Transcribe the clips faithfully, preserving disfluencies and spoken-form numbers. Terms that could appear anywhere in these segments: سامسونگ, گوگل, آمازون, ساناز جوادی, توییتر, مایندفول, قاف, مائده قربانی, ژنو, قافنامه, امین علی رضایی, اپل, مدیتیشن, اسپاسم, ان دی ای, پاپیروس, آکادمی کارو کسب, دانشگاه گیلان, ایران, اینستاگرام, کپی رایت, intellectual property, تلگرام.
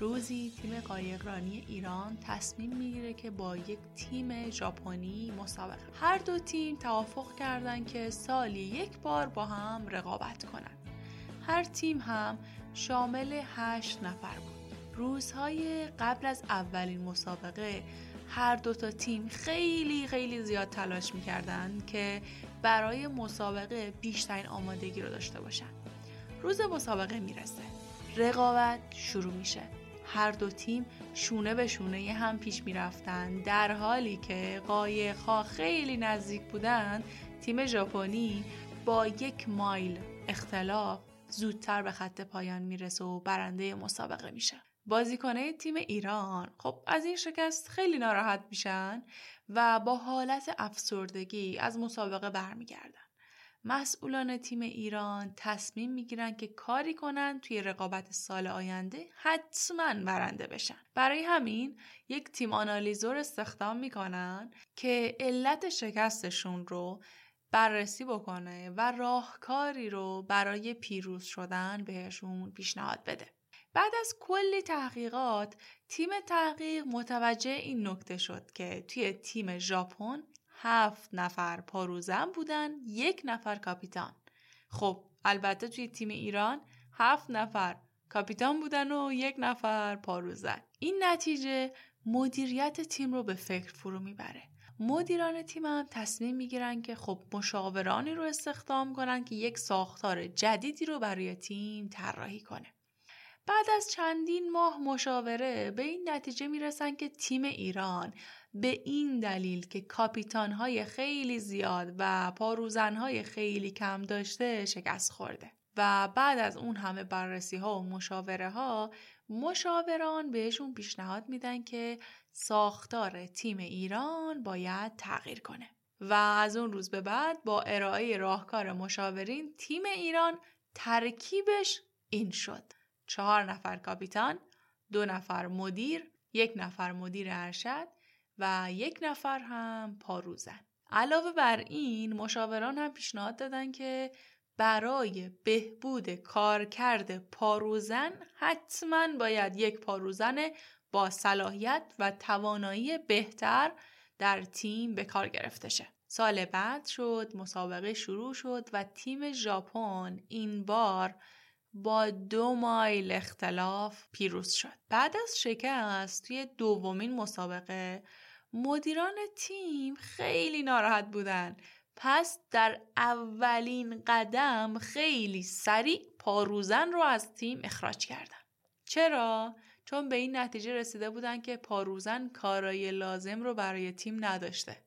روزی تیم قایقرانی ایران تصمیم میگیره که با یک تیم ژاپنی مسابقه. هر دو تیم توافق کردن که سالی یک بار با هم رقابت کنن. هر تیم هم شامل هشت نفر بود. روزهای قبل از اولین مسابقه هر دو تا تیم خیلی خیلی زیاد تلاش میکردن که برای مسابقه بیشترین آمادگی رو داشته باشن. روز مسابقه میرسه. رقابت شروع میشه. هر دو تیم شونه به شونه هم پیش میرفتن، در حالی که قایق‌ها خیلی نزدیک بودن. تیم ژاپنی با یک مایل اختلاف زودتر به خط پایان میرسه و برنده مسابقه میشه. بازیکنه تیم ایران خب از این شکست خیلی ناراحت میشن و با حالت افسردگی از مسابقه برمیگردن. مسئولان تیم ایران تصمیم میگیرن که کاری کنن توی رقابت سال آینده حتما برنده بشن. برای همین یک تیم آنالیزور استخدام میکنن که علت شکستشون رو بررسی بکنه و راهکاری رو برای پیروز شدن بهشون پیشنهاد بده. بعد از کلی تحقیقات تیم تحقیق متوجه این نکته شد که توی تیم ژاپن هفت نفر پاروزن بودن، یک نفر کاپیتان. خب البته توی تیم ایران هفت نفر کاپیتان بودن و یک نفر پاروزن. این نتیجه مدیریت تیم رو به فکر فرو میبره. مدیران تیم هم تصمیم میگیرن که خب مشاورانی رو استخدام کنن که یک ساختار جدیدی رو برای تیم طراحی کنه. بعد از چندین ماه مشاوره به این نتیجه میرسن که تیم ایران به این دلیل که کاپیتان‌های خیلی زیاد و پاروزن‌های خیلی کم داشته شکست خورده و بعد از اون همه بررسی‌ها و مشاوره‌ها مشاوران بهشون پیشنهاد میدن که ساختار تیم ایران باید تغییر کنه و از اون روز به بعد با ارائه راهکار مشاورین تیم ایران ترکیبش این شد: چهار نفر کاپیتان، دو نفر مدیر، یک نفر مدیر ارشد و یک نفر هم پاروزن. علاوه بر این مشاوران هم پیشنهاد دادن که برای بهبود کارکرد پاروزن حتما باید یک پاروزن با صلاحیت و توانایی بهتر در تیم به کار گرفته شه. سال بعد شد، مسابقه شروع شد و تیم ژاپن این بار با دو مایل اختلاف پیروز شد. بعد از شکست توی دومین مسابقه مدیران تیم خیلی ناراحت بودن، پس در اولین قدم خیلی سریع پاروزن رو از تیم اخراج کردن. چرا؟ چون به این نتیجه رسیده بودن که پاروزن کارای لازم رو برای تیم نداشته.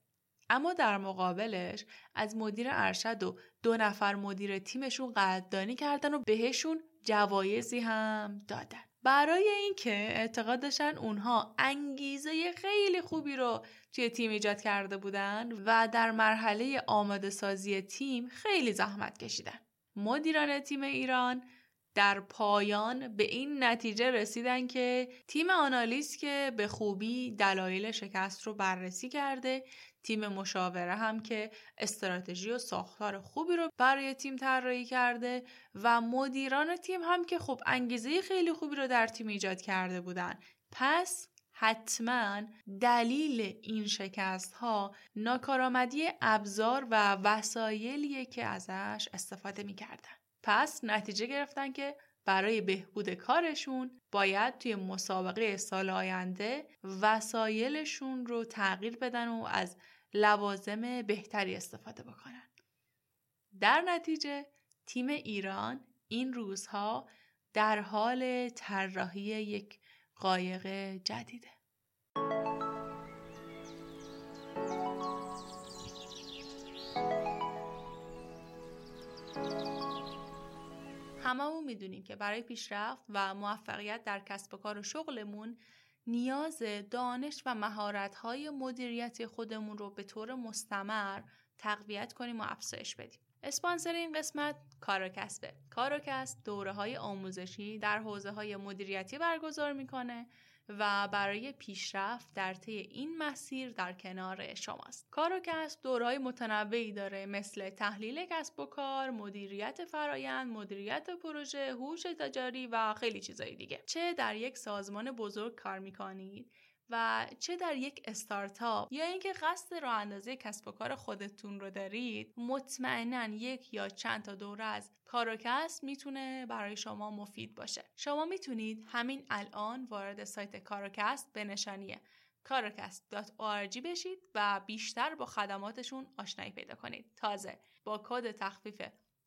اما در مقابلش از مدیر ارشد و دو نفر مدیر تیمشون قدردانی کردن و بهشون جوایزی هم دادن، برای اینکه اعتقاد داشتن اونها انگیزه خیلی خوبی رو توی تیم ایجاد کرده بودن و در مرحله آماده سازی تیم خیلی زحمت کشیدن. مدیران تیم ایران در پایان به این نتیجه رسیدن که تیم آنالیز که به خوبی دلایل شکست رو بررسی کرده، تیم مشاوره هم که استراتژی و ساختار خوبی رو برای تیم طراحی کرده و مدیران تیم هم که خب انگیزه خیلی خوبی رو در تیم ایجاد کرده بودن، پس حتما دلیل این شکست ها ناکارآمدی ابزار و وسایلیه که ازش استفاده می کردن. پس نتیجه گرفتن که برای بهبود کارشون باید توی مسابقه سال آینده وسایلشون رو تغییر بدن و از لوازم بهتری استفاده بکنن. در نتیجه تیم ایران این روزها در حال طراحی یک قایق جدیده. هممون میدونیم که برای پیشرفت و موفقیت در کسب و کار و شغلمون نیاز دانش و مهارت‌های مدیریتی خودمون رو به طور مستمر تقویت کنیم و افزایش بدیم. اسپانسر این قسمت کارو کسبه. کارو کسب دوره‌های آموزشی در حوزه‌های مدیریتی برگزار میکنه و برای پیشرفت در طی این مسیر در کنار شماست. کارو کسب دورهای متنوعی داره مثل تحلیل کسب و کار، مدیریت فرآیند، مدیریت پروژه، هوش تجاری و خیلی چیزای دیگه. چه در یک سازمان بزرگ کار میکنید و چه در یک استارتاپ یا اینکه قصد راه اندازی کسب و کار خودتون رو دارید، مطمئناً یک یا چند تا دوره از کارو کسب میتونه برای شما مفید باشه. شما میتونید همین الان وارد سایت کارو کسب به نشانی کارو کسب دات او آر جی بشید و بیشتر با خدماتشون آشنایی پیدا کنید. تازه با کد تخفیف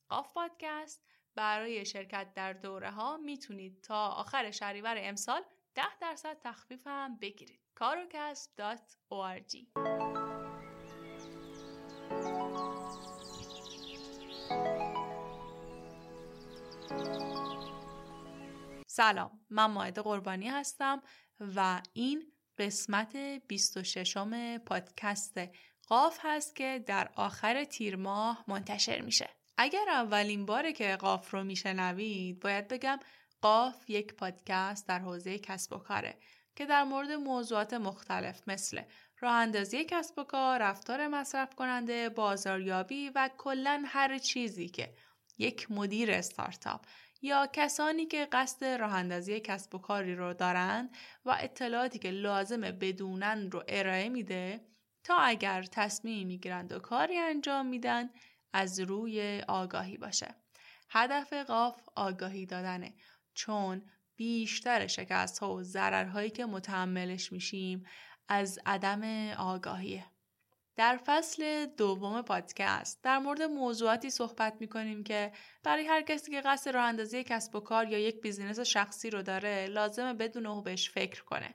قاف پادکست برای شرکت در دوره ها میتونید تا آخر شهریور امسال ده درصد تخفیف هم بگیرید. کارو کسب دات او آر جی. سلام، من مائده قربانی هستم و این قسمت بیست و ششم پادکست قاف هست که در آخر تیر ماه منتشر میشه. اگر اولین باره که قاف رو میشنوید، باید بگم قاف یک پادکست در حوزه کسب و کاره که در مورد موضوعات مختلف مثل راه اندازی کسب و کار، رفتار مصرف کننده، بازاریابی و کلاً هر چیزی که یک مدیر استارتاپ یا کسانی که قصد راه اندازی کسب و کاری رو دارن و اطلاعاتی که لازمه بدونن رو ارائه میده تا اگر تصمیمی میگیرند و کاری انجام میدن از روی آگاهی باشه. هدف قاف آگاهی دادنه، چون بیشتر شکست‌ها و ضررهایی که متحملش میشیم از عدم آگاهیه. در فصل دوم پادکست در مورد موضوعاتی صحبت میکنیم که برای هر کسی که قصد راه اندازی کسب و کار یا یک بیزینس شخصی رو داره لازمه بدونه و بهش فکر کنه.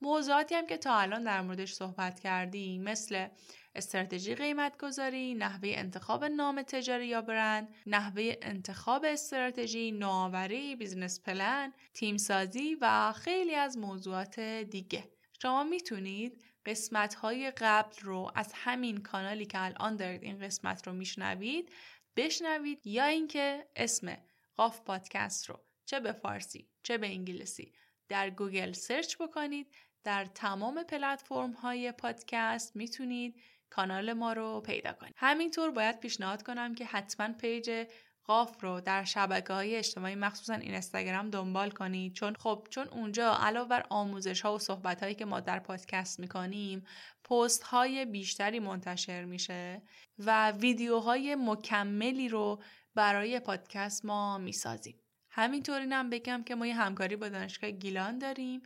موضوعاتی هم که تا الان در موردش صحبت کردیم مثل استراتژی قیمت‌گذاری، نحوه انتخاب نام تجاری یا برند، نحوه انتخاب استراتژی، نوآوری، بیزنس پلن، تیم سازی و خیلی از موضوعات دیگه. شما میتونید قسمت‌های قبل رو از همین کانالی که الان دارید این قسمت رو میشنوید بشنوید، یا اینکه اسم قاف پادکست رو چه به فارسی چه به انگلیسی در گوگل سرچ بکنید. در تمام پلتفرم های پادکست میتونید کانال ما رو پیدا کنید. همینطور باید پیشنهاد کنم که حتما پیج قاف رو در شبکه‌های اجتماعی مخصوصاً اینستاگرام دنبال کنید، چون خب چون اونجا علاوه بر آموزش‌ها و صحبت‌هایی که ما در پادکست می‌کنیم، پست‌های بیشتری منتشر میشه و ویدیوهای مکملی رو برای پادکست ما میسازیم. همینطور اینم بگم که ما یه همکاری با دانشگاه گیلان داریم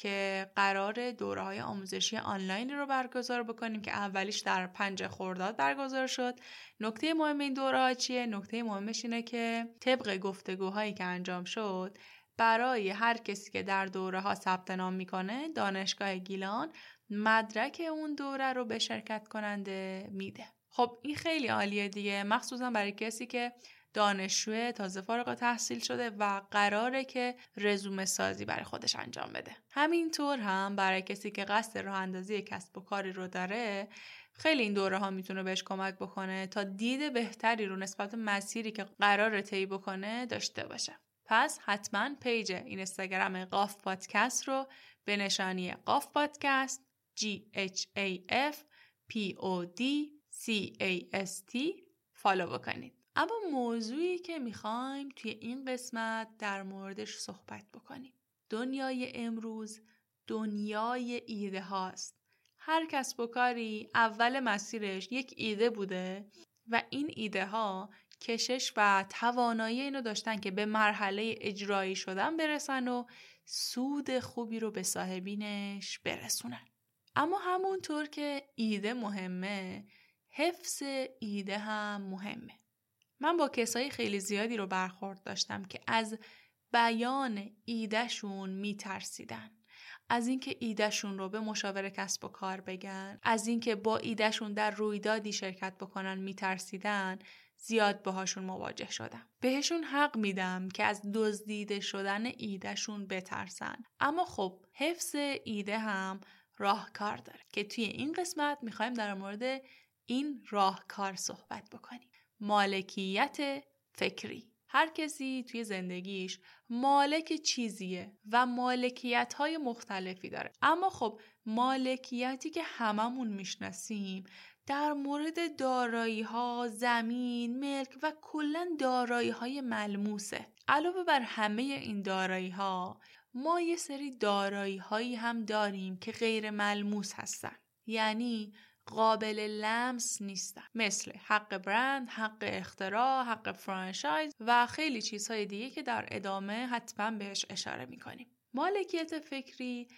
که قرار دوره‌های آموزشی آنلاین رو برگزار بکنیم که اولیش در پنجم خرداد برگزار شد. نکته مهم این دوره‌ها چیه؟ نکته مهمش اینه که طبق گفتگوهایی که انجام شد، برای هر کسی که در دوره‌ها ثبت نام می‌کنه، دانشگاه گیلان مدرک اون دوره رو به شرکت کننده میده. خب این خیلی عالیه دیگه، مخصوصا برای کسی که دانشجو تازه فارغ التحصیل شده و قراره که رزومه سازی برای خودش انجام بده. همینطور هم برای کسی که قصد راه اندازی کسب و کاری رو داره، خیلی این دوره ها میتونه بهش کمک بکنه تا دید بهتری رو نسبت به مسیری که قراره طی بکنه داشته باشه. پس حتما پیج اینستاگرام قاف پادکست رو به نشانی قاف پادکست جی اچ ای اف پی او دی سی ای اس تی فالو بکنید. اما موضوعی که میخوایم توی این قسمت در موردش صحبت بکنیم، دنیای امروز دنیای ایده هاست. هر کسب و کاری اول مسیرش یک ایده بوده و این ایده ها کشش و توانایی اینو داشتن که به مرحله اجرایی شدن برسن و سود خوبی رو به صاحبینش برسونن. اما همونطور که ایده مهمه، حفظ ایده هم مهمه. من با کسایی خیلی زیادی رو برخورد داشتم که از بیان ایدهشون میترسیدن، از اینکه ایدهشون رو به مشاور کسب و کار بگن، از اینکه با ایدهشون در رویدادی شرکت بکنن میترسیدن. زیاد باهاشون مواجه شدم. بهشون حق میدم که از دزدیده شدن ایدهشون بترسن، اما خب حفظ ایده هم راهکار داره که توی این قسمت میخوایم در مورد این راهکار صحبت بکنیم. مالکیت فکری هر کسی توی زندگیش مالک چیزیه و مالکیت‌های مختلفی داره. اما خب مالکیتی که هممون میشناسیم در مورد دارایی‌ها، زمین، ملک و کلاً دارایی‌های ملموسه. علاوه بر همه این دارایی‌ها، ما یه سری دارایی‌هایی هم داریم که غیر ملموس هستن. یعنی قابل لمس نیستن، مثل حق برند، حق اختراع، حق فرانشایز و خیلی چیزهای دیگه که در ادامه حتما بهش اشاره میکنیم. مالکیت فکری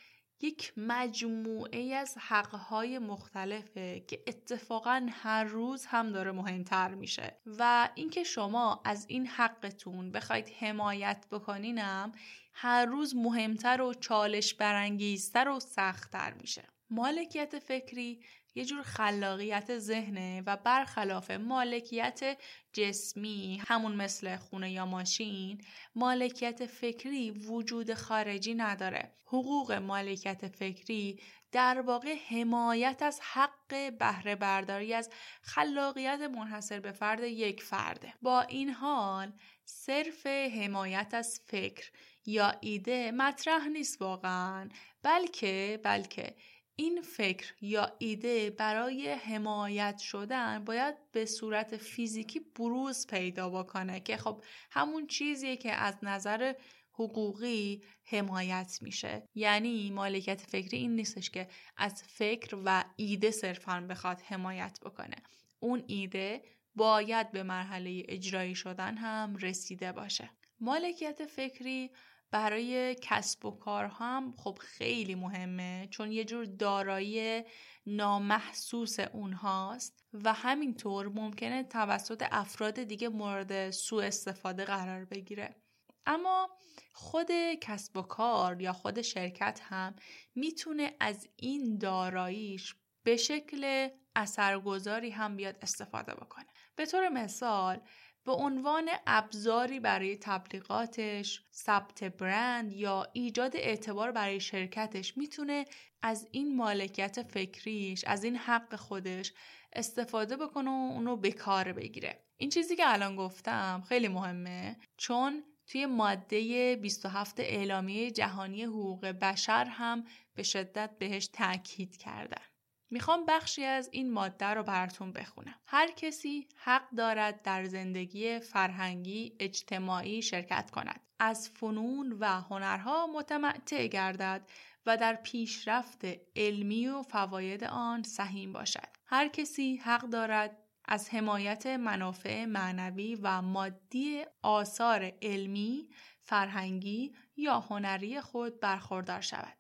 یک مجموعه از حقهای مختلفه که اتفاقاً هر روز هم داره مهمتر میشه و اینکه شما از این حقتون بخواید حمایت بکنینم هر روز مهمتر و چالش برانگیزتر و سختتر میشه. مالکیت فکری یه جور خلاقیت ذهنه و برخلاف مالکیت جسمی، همون مثل خونه یا ماشین، مالکیت فکری وجود خارجی نداره. حقوق مالکیت فکری در واقع حمایت از حق بهره برداری از خلاقیت منحصر به فرد یک فرده. با این حال صرف حمایت از فکر یا ایده مطرح نیست واقعاً، بلکه بلکه این فکر یا ایده برای حمایت شدن باید به صورت فیزیکی بروز پیدا بکنه که خب همون چیزیه که از نظر حقوقی حمایت میشه. یعنی مالکیت فکری این نیستش که از فکر و ایده صرفاً بخواد حمایت بکنه. اون ایده باید به مرحله اجرایی شدن هم رسیده باشه. مالکیت فکری برای کسب و کار هم خب خیلی مهمه، چون یه جور دارایی نامحسوس اونهاست و همینطور ممکنه توسط افراد دیگه مورد سوء استفاده قرار بگیره. اما خود کسب و کار یا خود شرکت هم میتونه از این داراییش به شکل اثرگذاری هم بیاد استفاده بکنه. به طور مثال به عنوان ابزاری برای تبلیغاتش، ثبت برند یا ایجاد اعتبار برای شرکتش میتونه از این مالکیت فکریش، از این حق خودش استفاده بکنه و اونو به کار بگیره. این چیزی که الان گفتم خیلی مهمه، چون توی ماده بیست و هفت اعلامیه جهانی حقوق بشر هم به شدت بهش تاکید کردن. میخوام بخشی از این ماده رو براتون بخونم. هر کسی حق دارد در زندگی فرهنگی، اجتماعی شرکت کند. از فنون و هنرها متمتع گردد و در پیشرفت علمی و فواید آن سهیم باشد. هر کسی حق دارد از حمایت منافع معنوی و مادی آثار علمی، فرهنگی یا هنری خود برخوردار شود.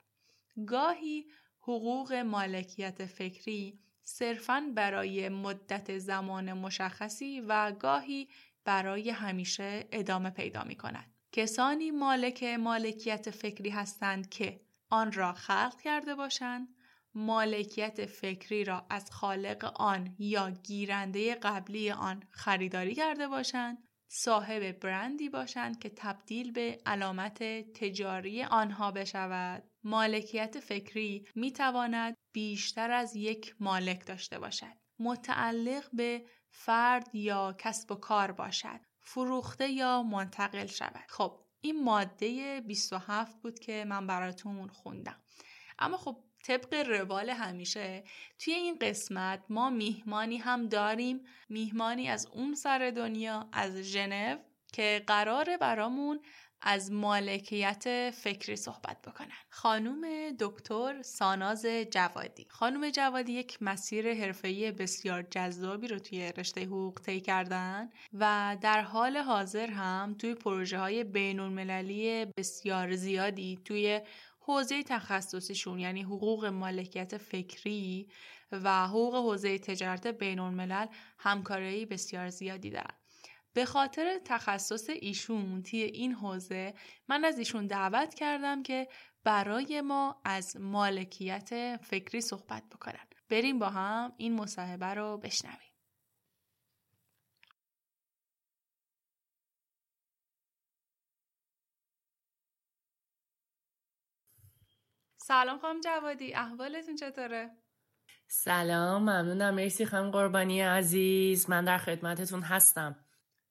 گاهی حقوق مالکیت فکری صرفاً برای مدت زمان مشخصی و گاهی برای همیشه ادامه پیدا می کند. کسانی مالک مالکیت فکری هستند که آن را خلق کرده باشند، مالکیت فکری را از خالق آن یا گیرنده قبلی آن خریداری کرده باشند، صاحب برندی باشند که تبدیل به علامت تجاری آنها بشود. مالکیت فکری می تواند بیشتر از یک مالک داشته باشد، متعلق به فرد یا کسب و کار باشد، فروخته یا منتقل شود. خب این ماده بیست و هفت بود که من براتون خوندم. اما خب طبق روال همیشه توی این قسمت ما میهمانی هم داریم، میهمانی از اون سر دنیا، از ژنو، که قراره برامون از مالکیت فکری صحبت بکنن. خانم دکتر ساناز جوادی. خانم جوادی یک مسیر حرفه‌ای بسیار جذابی رو توی رشته حقوق طی کردن و در حال حاضر هم توی پروژه‌های بین‌المللی بسیار زیادی توی حوزه تخصصیشون، یعنی حقوق مالکیت فکری و حقوق حوزه تجارت بین‌الملل، همکاری بسیار زیادی دارن. به خاطر تخصص ایشون توی این حوزه من از ایشون دعوت کردم که برای ما از مالکیت فکری صحبت بکنن. بریم با هم این مصاحبه رو بشنویم. سلام خانم جوادی، احوالتون چطوره؟ سلام، ممنونم. مرسی خانم قربانی عزیز، من در خدمتتون هستم.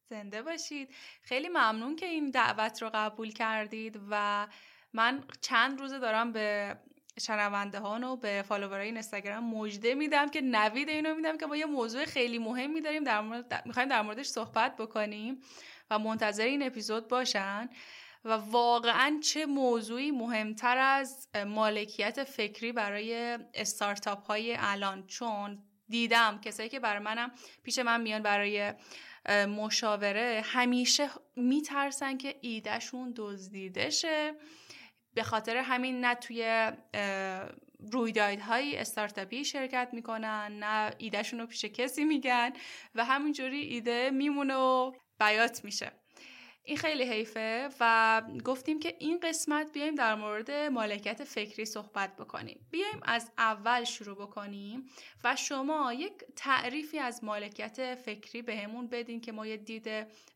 زنده باشید. خیلی ممنون که این دعوت رو قبول کردید و من چند روزه دارم به شنونده هان و به فالوورای اینستاگرام مژده میدم که نوید اینو میدم که ما یه موضوع خیلی مهمی داریم در مورد می‌خوایم در موردش صحبت بکنیم و منتظر این اپیزود باشن و واقعاً چه موضوعی مهمتر از مالکیت فکری برای استارتاپ های الان. چون دیدم کسایی که برای منم پیش من میان برای مشاوره همیشه میترسن که ایدهشون دزدیده شه، به خاطر همین نه توی رویدادهای استارتاپی شرکت میکنن نه ایدهشون رو پیش کسی میگن و همینجوری ایده میمونه و بیات میشه. این خیلی حیفه و گفتیم که این قسمت بیایم در مورد مالکیت فکری صحبت بکنیم. بیایم از اول شروع بکنیم و شما یک تعریفی از مالکیت فکری بهمون بدین که ما یه دید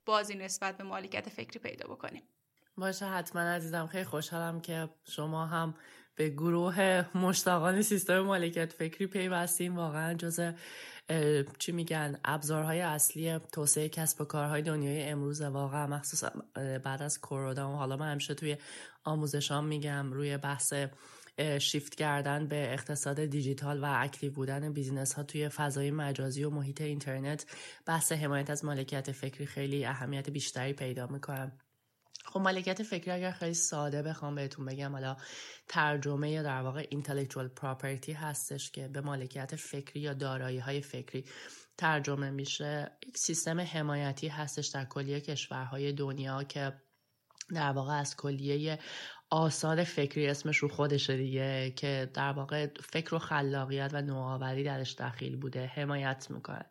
بازی نسبت به مالکیت فکری پیدا بکنیم. باشه، حتما عزیزم. خیلی خوشحالم که شما هم به گروه مشتاقان سیستم مالکیت فکری پیوستیم. واقعا جزء چی میگن ابزارهای اصلی توسعه کسب و کارهای دنیای امروز، واقعا مخصوصا بعد از کرونا. و حالا من همیشه توی آموزشام میگم روی بحث شیفت کردن به اقتصاد دیجیتال و اکتیو بودن بیزینس ها توی فضای مجازی و محیط اینترنت، بحث حمایت از مالکیت فکری خیلی اهمیت بیشتری پیدا میکنه. خب مالکیت فکری اگر خیلی ساده بخوام بهتون بگم، حالا ترجمه یا در واقع intellectual property هستش که به مالکیت فکری یا دارایی های فکری ترجمه میشه. یک سیستم حمایتی هستش در کلیه کشورهای دنیا که در واقع از کلیه آثار فکری اسمش رو خودشه دیگه، که در واقع فکر و خلاقیت و نوآوری درش دخیل بوده، حمایت میکنه.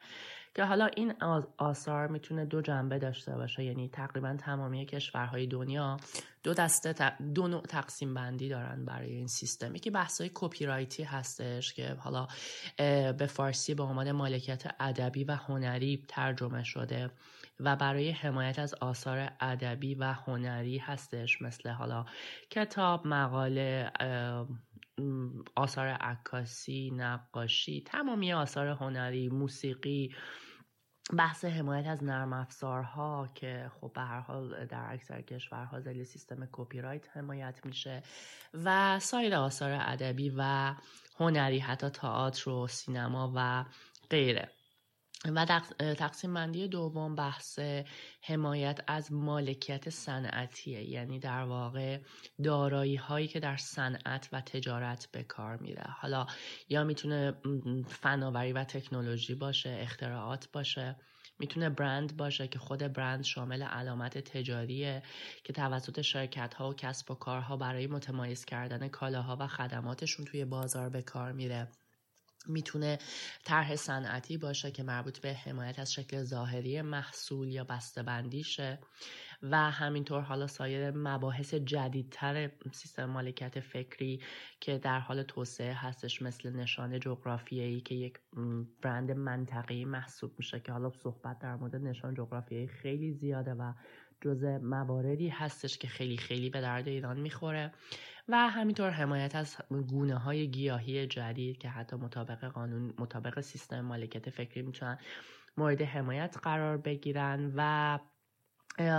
که حالا این آثار میتونه دو جنبه داشته باشه، یعنی تقریبا تمامی کشورهای دنیا دو دسته دو نوع تقسیم بندی دارن برای این سیستم. یکی بحثای کپی رایتی هستش که حالا به فارسی به عنوان مالکیت ادبی و هنری ترجمه شده و برای حمایت از آثار ادبی و هنری هستش، مثل حالا کتاب، مقاله، آثار عکاسی، نقاشی، تمامی آثار هنری، موسیقی، بحث حمایت از نرم افزارها که خب به هر حال در اکثر کشورها زیر سیستم کپی رایت حمایت میشه و سایر آثار ادبی و هنری، حتی تئاتر و سینما و غیره. و تقسیم بندی دوم بحث حمایت از مالکیت صنعتیه، یعنی در واقع دارایی هایی که در صنعت و تجارت به کار میره، حالا یا میتونه فناوری و تکنولوژی باشه، اختراعات باشه، میتونه برند باشه که خود برند شامل علامت تجاریه که توسط شرکت ها و کسب و کارها برای متمایز کردن کالاها و خدماتشون توی بازار به کار میره، میتونه طرح صنعتی باشه که مربوط به حمایت از شکل ظاهری محصول یا بسته‌بندی شه و همینطور حالا سایر مباحث جدیدتر سیستم مالکیت فکری که در حال توسعه هستش، مثل نشان جغرافیایی که یک برند منطقه‌ای محسوب میشه که حالا صحبت در مورد نشان جغرافیایی خیلی زیاده و جزء مواردی هستش که خیلی خیلی به درد ایران میخوره و همینطور حمایت از گونه های گیاهی جدید که حتی مطابق قانون مطابق سیستم مالکیت فکری میتونن مورد حمایت قرار بگیرن. و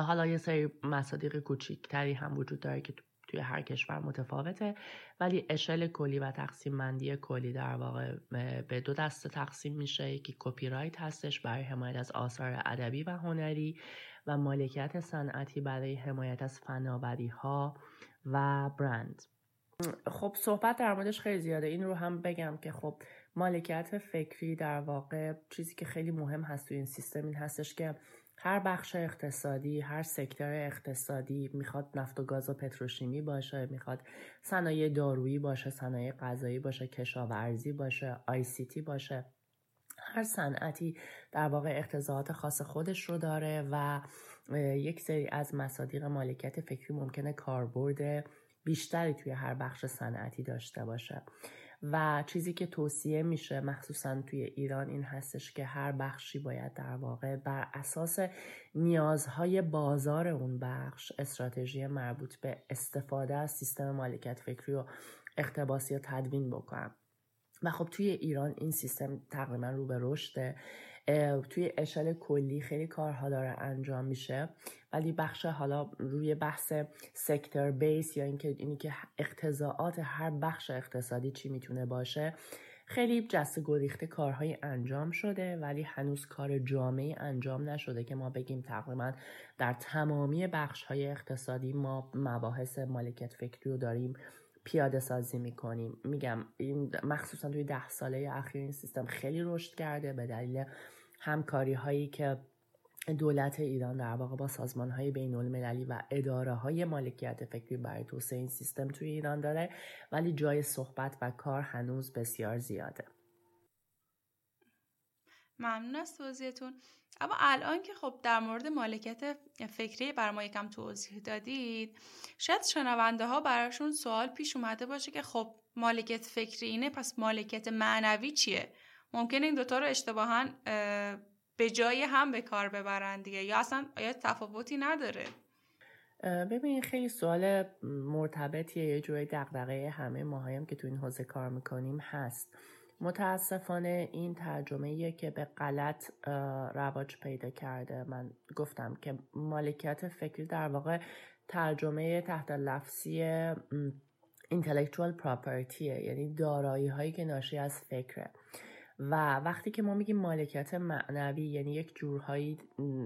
حالا یه سری مصادیق کوچیکتری هم وجود داره که توی هر کشور متفاوته، ولی اشل کلی و تقسیم بندی کلی در واقع به دو دسته تقسیم میشه. یکی کپی رایت هستش برای حمایت از آثار ادبی و هنری و مالکیت صنعتی برای حمایت از فناوری‌ها و برند. خب صحبت در موردش خیلی زیاده، این رو هم بگم که خب مالکیت فکری در واقع چیزی که خیلی مهم هست توی این سیستم این هستش که هر بخش اقتصادی، هر سکتور اقتصادی، میخواد نفت و گاز و پتروشیمی باشه، میخواد صنایع دارویی باشه، صنایع غذایی باشه، کشاورزی باشه، آی سی تی باشه، هر صنعتی در واقع اقتضاعات خاص خودش رو داره و یک سری از مصادیق مالکیت فکری ممکنه کاربرد بیشتری توی هر بخش صنعتی داشته باشه. و چیزی که توصیه میشه مخصوصا توی ایران این هستش که هر بخشی باید در واقع بر اساس نیازهای بازار اون بخش استراتژی مربوط به استفاده از سیستم مالکیت فکری و اقتباس یا تدوین بکنه. و خب توی ایران این سیستم تقریبا رو به رشد توی اشل کلی خیلی کارها داره انجام میشه، ولی بخش حالا روی بحث سکتور بیس یا اینکه اینی که اقتضاعات هر بخش اقتصادی چی میتونه باشه خیلی جست گریخته کارهای انجام شده، ولی هنوز کار جامعی انجام نشده که ما بگیم تقریبا در تمامی بخش‌های اقتصادی ما مباحث مالکیت فکری رو داریم پیاده سازی میکنیم. میگم مخصوصا توی ده ساله اخیر این سیستم خیلی رشد کرده به دلیل همکاری هایی که دولت ایران در واقع با سازمان های بین المللی و اداره های مالکیت فکری برای توسعه این سیستم توی ایران داره، ولی جای صحبت و کار هنوز بسیار زیاده. ممنون از توضیحتون. اما الان که خب در مورد مالکیت فکری بر ما یکم توضیح دادید، شاید شنونده ها براشون سوال پیش اومده باشه که خب مالکیت فکری اینه، پس مالکیت معنوی چیه؟ ممکنه این دوتا رو اشتباهاً به جای هم به کار ببرن دیگه، یا اصلا آیا تفاوتی نداره؟ ببین خیلی سوال مرتبطیه، یه جوری دغدغه همه ماهایم که تو این حوزه کار میکنیم هست. متاسفانه این ترجمه‌ایه که به غلط رواج پیدا کرده. من گفتم که مالکیت فکری در واقع ترجمه تحت لفظی intellectual propertyه، یعنی دارایی هایی که ناشی از فکره. و وقتی که ما میگیم مالکیت معنوی، یعنی یک جورهایی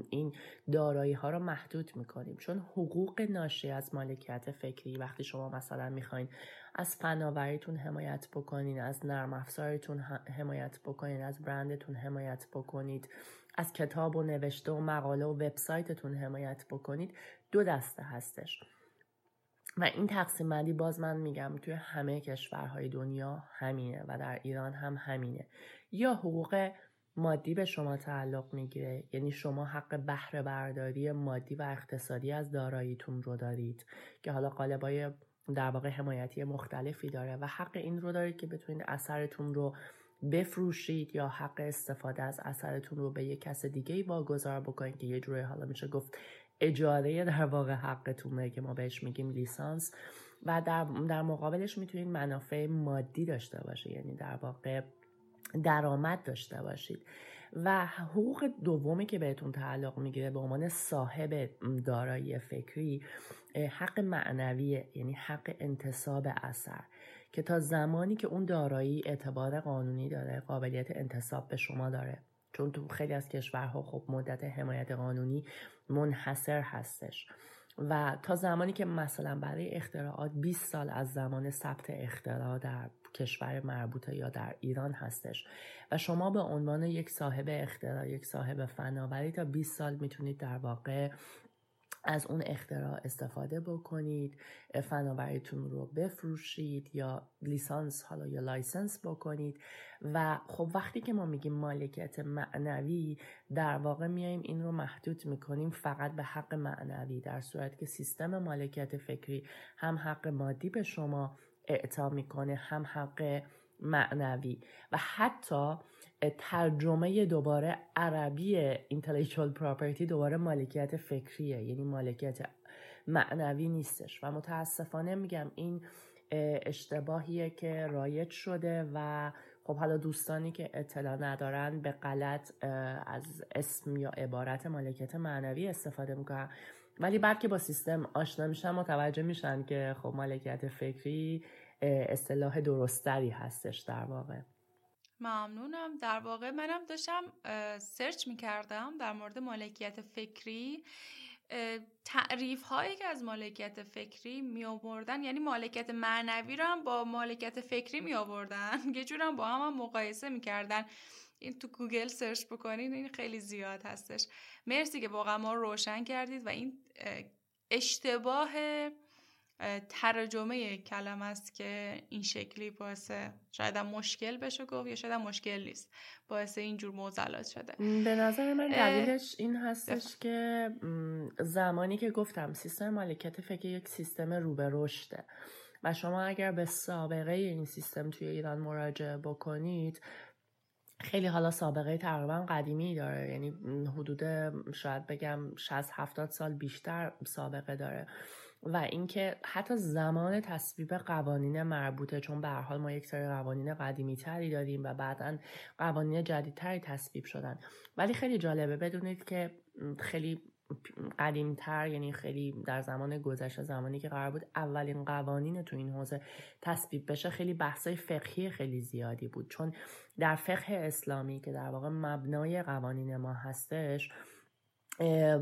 این دارایی ها رو محدود میکنیم، چون حقوق ناشی از مالکیت فکری، وقتی شما مثلا میخواین از فناوریتون حمایت بکنین، از نرم افزارتون حمایت بکنین، از برندتون حمایت بکنید، از کتاب و نوشته و مقاله و وبسایتتون حمایت بکنید، دو دسته هستش. و این تقسیم بندی باز من میگم توی همه کشورهای دنیا همینه و در ایران هم همینه. یا حقوق مادی به شما تعلق میگیره، یعنی شما حق بهره برداری مادی و اقتصادی از داراییتون رو دارید که حالا قالبای در واقع حمایتی مختلفی داره، و حق این رو دارید که بتونید اثرتون رو بفروشید یا حق استفاده از اثرتون رو به یک کس دیگه‌ای واگذار بکنید که یه جوری حالا میشه گفت اجاره در واقع حقتونه که ما بهش میگیم لیسانس. و در, در مقابلش میتونید منافع مادی داشته باشید، یعنی در واقع درآمد داشته باشید. و حقوق دومی که بهتون تعلق میگیره به عنوان صاحب دارایی فکری، حق معنویه، یعنی حق انتساب اثر که تا زمانی که اون دارایی اعتبار قانونی داره قابلیت انتساب به شما داره، چون تو خیلی از کشورها خب مدت حمایت قانونی منحصر هستش. و تا زمانی که مثلا برای اختراعات بیست سال از زمان ثبت اختراع در کشور مربوطه یا در ایران هستش و شما به عنوان یک صاحب اختراع، یک صاحب فناوری تا بیست سال میتونید در واقع از اون اختراع استفاده بکنید، فناوریتون رو بفروشید یا لیسانس حالا یا لایسنس بکنید. و خب وقتی که ما میگیم مالکیت معنوی، در واقع میایم این رو محدود میکنیم فقط به حق معنوی، در صورت که سیستم مالکیت فکری هم حق مادی به شما اعطا میکنه هم حق معنوی. و حتی ترجمه دوباره عربی intellectual property دوباره مالکیت فکریه، یعنی مالکیت معنوی نیستش. و متاسفانه میگم این اشتباهیه که رایج شده و خب حالا دوستانی که اطلاع ندارن به غلط از اسم یا عبارت مالکیت معنوی استفاده میکنن، ولی بعد که با سیستم آشنا میشن متوجه میشن که خب مالکیت فکری اصطلاح درستری هستش در واقع. ممنونم. در واقع منم داشتم سرچ میکردم در مورد مالکیت فکری، تعریف هایی که از مالکیت فکری می آوردن، یعنی مالکیت معنوی رو هم با مالکیت فکری می آوردن یه جورم با هم, هم مقایسه میکردن. این تو گوگل سرچ بکنید این خیلی زیاد هستش. مرسی که واقعا ما روشن کردید و این اشتباه ترجمه کلمه است که این شکلی باعث شاید مشکل بشه گفت یا شاید مشکل نیست، باعث اینجور معضلات شده. به نظر من دلیلش این هستش دفت. که زمانی که گفتم سیستم مالکیت فکری یک سیستم رو به رشده و شما اگر به سابقه این سیستم توی ایران مراجعه بکنید خیلی حالا سابقه تقریبا قدیمی داره، یعنی حدود شاید بگم شصت هفتاد سال بیشتر سابقه داره. و اینکه حتی زمان تصویب قوانین مربوطه، چون به هر حال ما یک سری قوانین قدیمی تری داریم و بعداً قوانین جدیدتری تصویب شدن. ولی خیلی جالبه بدونید که خیلی قدیمتر، یعنی خیلی در زمان گذشته، زمانی که قرار بود اولین قوانین تو این حوزه تصویب بشه، خیلی بحثای فقهی خیلی زیادی بود، چون در فقه اسلامی که در واقع مبنای قوانین ما هستش،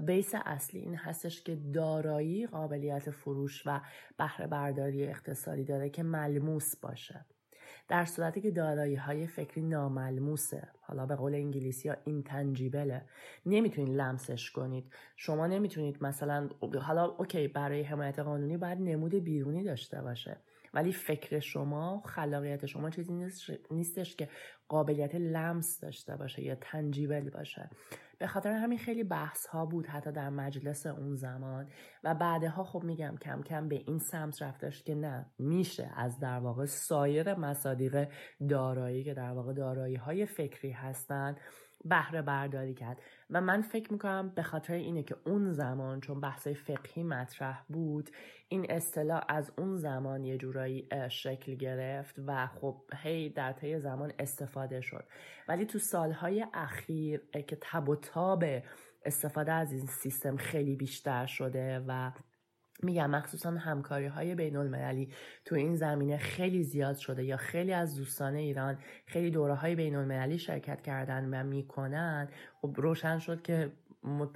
بیس اصلی این هستش که دارایی قابلیت فروش و بهره برداری اقتصادی داره که ملموس باشه، در صورتی که دارایی های فکری ناملموسه. حالا به قول انگلیسی ها intangible، نمیتونید لمسش کنید. شما نمیتونید مثلا، حالا اوکی برای حمایت قانونی باید نمود بیرونی داشته باشه، ولی فکر شما، خلاقیت شما چیزی نیستش که قابلیت لمس داشته باشه یا تنجیبل باشه. به خاطر همین خیلی بحث ها بود حتی در مجلس اون زمان، و بعدها خب میگم کم کم به این سمت رفتش که نه، میشه از در واقع سایر مصادیق دارایی که در واقع دارایی های فکری هستن بهره برداری کرد. و من فکر میکنم به خاطر اینه که اون زمان چون بحثای فقهی مطرح بود، این اصطلاح از اون زمان یه جورایی شکل گرفت و خب هی در طی زمان استفاده شد. ولی تو سالهای اخیر که تب و تاب استفاده از این سیستم خیلی بیشتر شده و میگم مخصوصا همکاری های بین المللی تو این زمینه خیلی زیاد شده، یا خیلی از دوستان ایران خیلی دوره های بین المللی شرکت کردن و میکنن. خب روشن شد که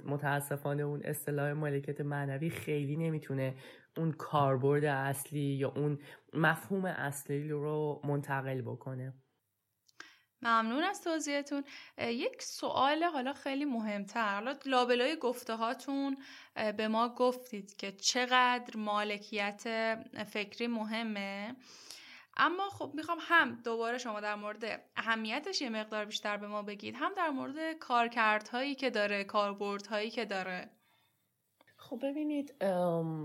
متاسفانه اون اصطلاح مالکیت معنوی خیلی نمیتونه اون کاربرد اصلی یا اون مفهوم اصلی رو منتقل بکنه. ممنون از توضیحتون. یک سوال حالا خیلی مهمتر، حالا لابلای گفته هاتون به ما گفتید که چقدر مالکیت فکری مهمه، اما خب میخوام هم دوباره شما در مورد اهمیتش یه مقدار بیشتر به ما بگید، هم در مورد کارکردهایی که داره، کاربردهایی که داره. خب ببینید،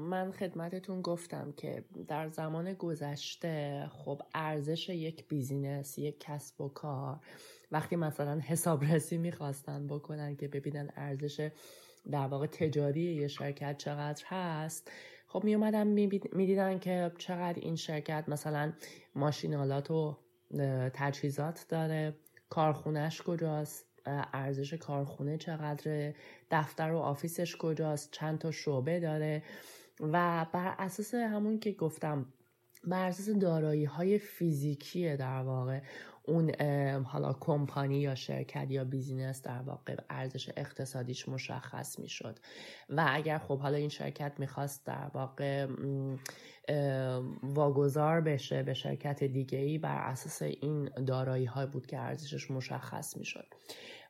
من خدمتتون گفتم که در زمان گذشته خب ارزش یک بیزینس، یک کسب و کار، وقتی مثلا حسابرسی میخواستن بکنن که ببینن ارزش در واقع تجاری یه شرکت چقدر هست، خب میومدن میدیدن که چقدر این شرکت مثلا ماشینالات و تجهیزات داره، کارخونهش کجاست، ارزش کارخونه چقدره، دفتر و آفیسش کجاست، چند تا شعبه داره، و بر اساس همون که گفتم، بر اساس دارایی های فیزیکی در واقع اون حالا کمپانی یا شرکت یا بیزینس در واقع ارزش اقتصادیش مشخص میشد. و اگر خب حالا این شرکت میخواست در واقع واگذار بشه به شرکت دیگه‌ای، بر اساس این دارایی ها بود که ارزشش مشخص میشد.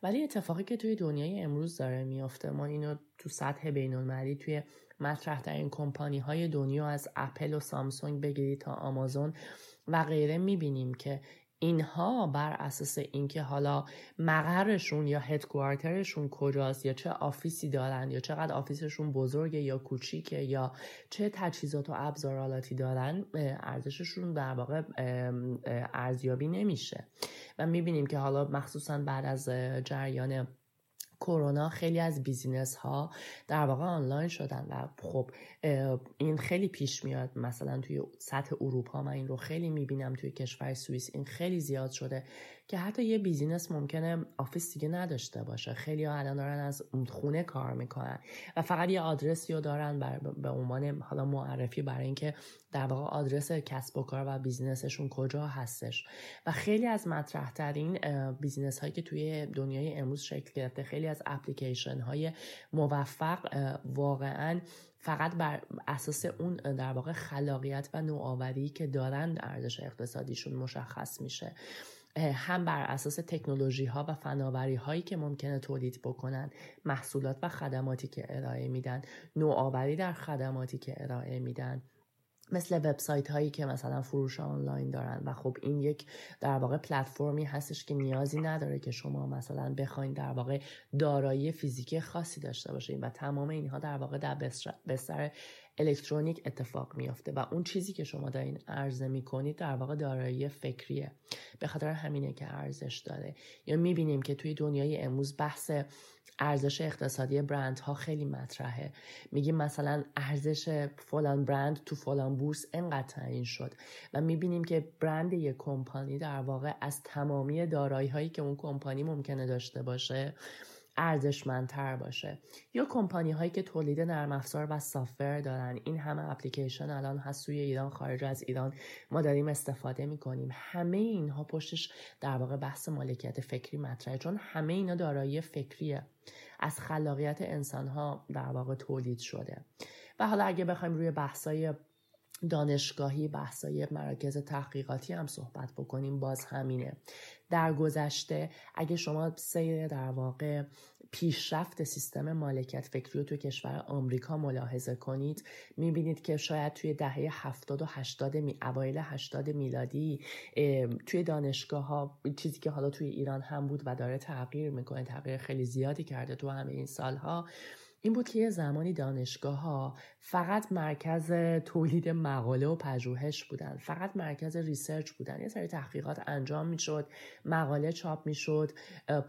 ولی اتفاقی که توی دنیای امروز داره میفته، ما اینو تو سطح بین‌المللی توی مطرح ترین کمپانی های دنیا، از اپل و سامسونگ بگیری تا آمازون و غیره، میبینیم که اینها بر اساس اینکه حالا مقرشون یا هدکوارترشون کجاست، یا چه آفیسی دارن، یا چقدر آفیسشون بزرگه یا کوچیکه، یا چه تجهیزات و ابزارالاتی دارن، ارزششون در واقع ارزیابی نمیشه. و میبینیم که حالا مخصوصا بعد از جریان کرونا خیلی از بیزینس ها در واقع آنلاین شدن و خب این خیلی پیش میاد. مثلا توی سطح اروپا من این رو خیلی میبینم، توی کشور سوئیس این خیلی زیاد شده که حتی یه بیزینس ممکنه آفیس دیگه نداشته باشه، خیلی ها الان دارن از خونه کار میکنن و فقط یه آدرسی رو دارن بر به عنوان حالا معرفی برای اینکه در واقع آدرس کسب و کار و بیزینسشون کجا هستش. و خیلی از مطرح ترین بیزینس هایی که توی دنیای امروز شکل گرفته، خیلی از اپلیکیشن های موفق واقعاً فقط بر اساس اون در واقع خلاقیت و نوآوری که دارن ارزش اقتصادیشون مشخص میشه، هم بر اساس تکنولوژی ها و فناوری هایی که ممکنه تولید بکنن، محصولات و خدماتی که ارائه میدن، نوآوری در خدماتی که ارائه میدن، مثل وبسایت هایی که مثلا فروش آنلاین دارن. و خب این یک در واقع پلتفرمی هستش که نیازی نداره که شما مثلا بخواید در واقع دارایی فیزیکی خاصی داشته باشید و تمام اینها در واقع در بستر الکترونیک اتفاق میافته و اون چیزی که شما دارین عرضه میکنید در واقع دارایی فکریه، به خاطر همینه که ارزش داره. یا میبینیم که توی دنیای امروز بحث ارزش اقتصادی برندها خیلی مطرحه، میگیم مثلا ارزش فلان برند تو فلان بورس انقدر تعیین شد و میبینیم که برند یک کمپانی در واقع از تمامی دارایی‌هایی که اون کمپانی ممکنه داشته باشه ارزشمندتر باشه. یا کمپانی هایی که تولید نرم افزار و سافر دارن، این همه اپلیکیشن الان هست توی ایران، خارج از ایران ما داریم استفاده میکنیم، همه اینها پشتش در واقع بحث مالکیت فکری مطرحه، چون همه اینا دارایی فکریه، از خلاقیت انسان ها در واقع تولید شده. و حالا اگه بخوایم روی بحثای دانشگاهی، بحثای مراکز تحقیقاتی هم صحبت بکنیم، باز همینه. در گذشته اگه شما سیر در واقع پیشرفت سیستم مالکیت فکری رو تو کشور آمریکا ملاحظه کنید، میبینید که شاید توی دهه هفتاد و هشتاد، اوایل هشتاد میلادی توی دانشگاه ها، چیزی که حالا توی ایران هم بود و داره تغییر میکنه، تغییر خیلی زیادی کرده تو همه این سالها، این بود که یه زمانی دانشگاه ها فقط مرکز تولید مقاله و پژوهش بودن، فقط مرکز ریسرچ بودن، یه سری تحقیقات انجام می شد، مقاله چاپ می شد،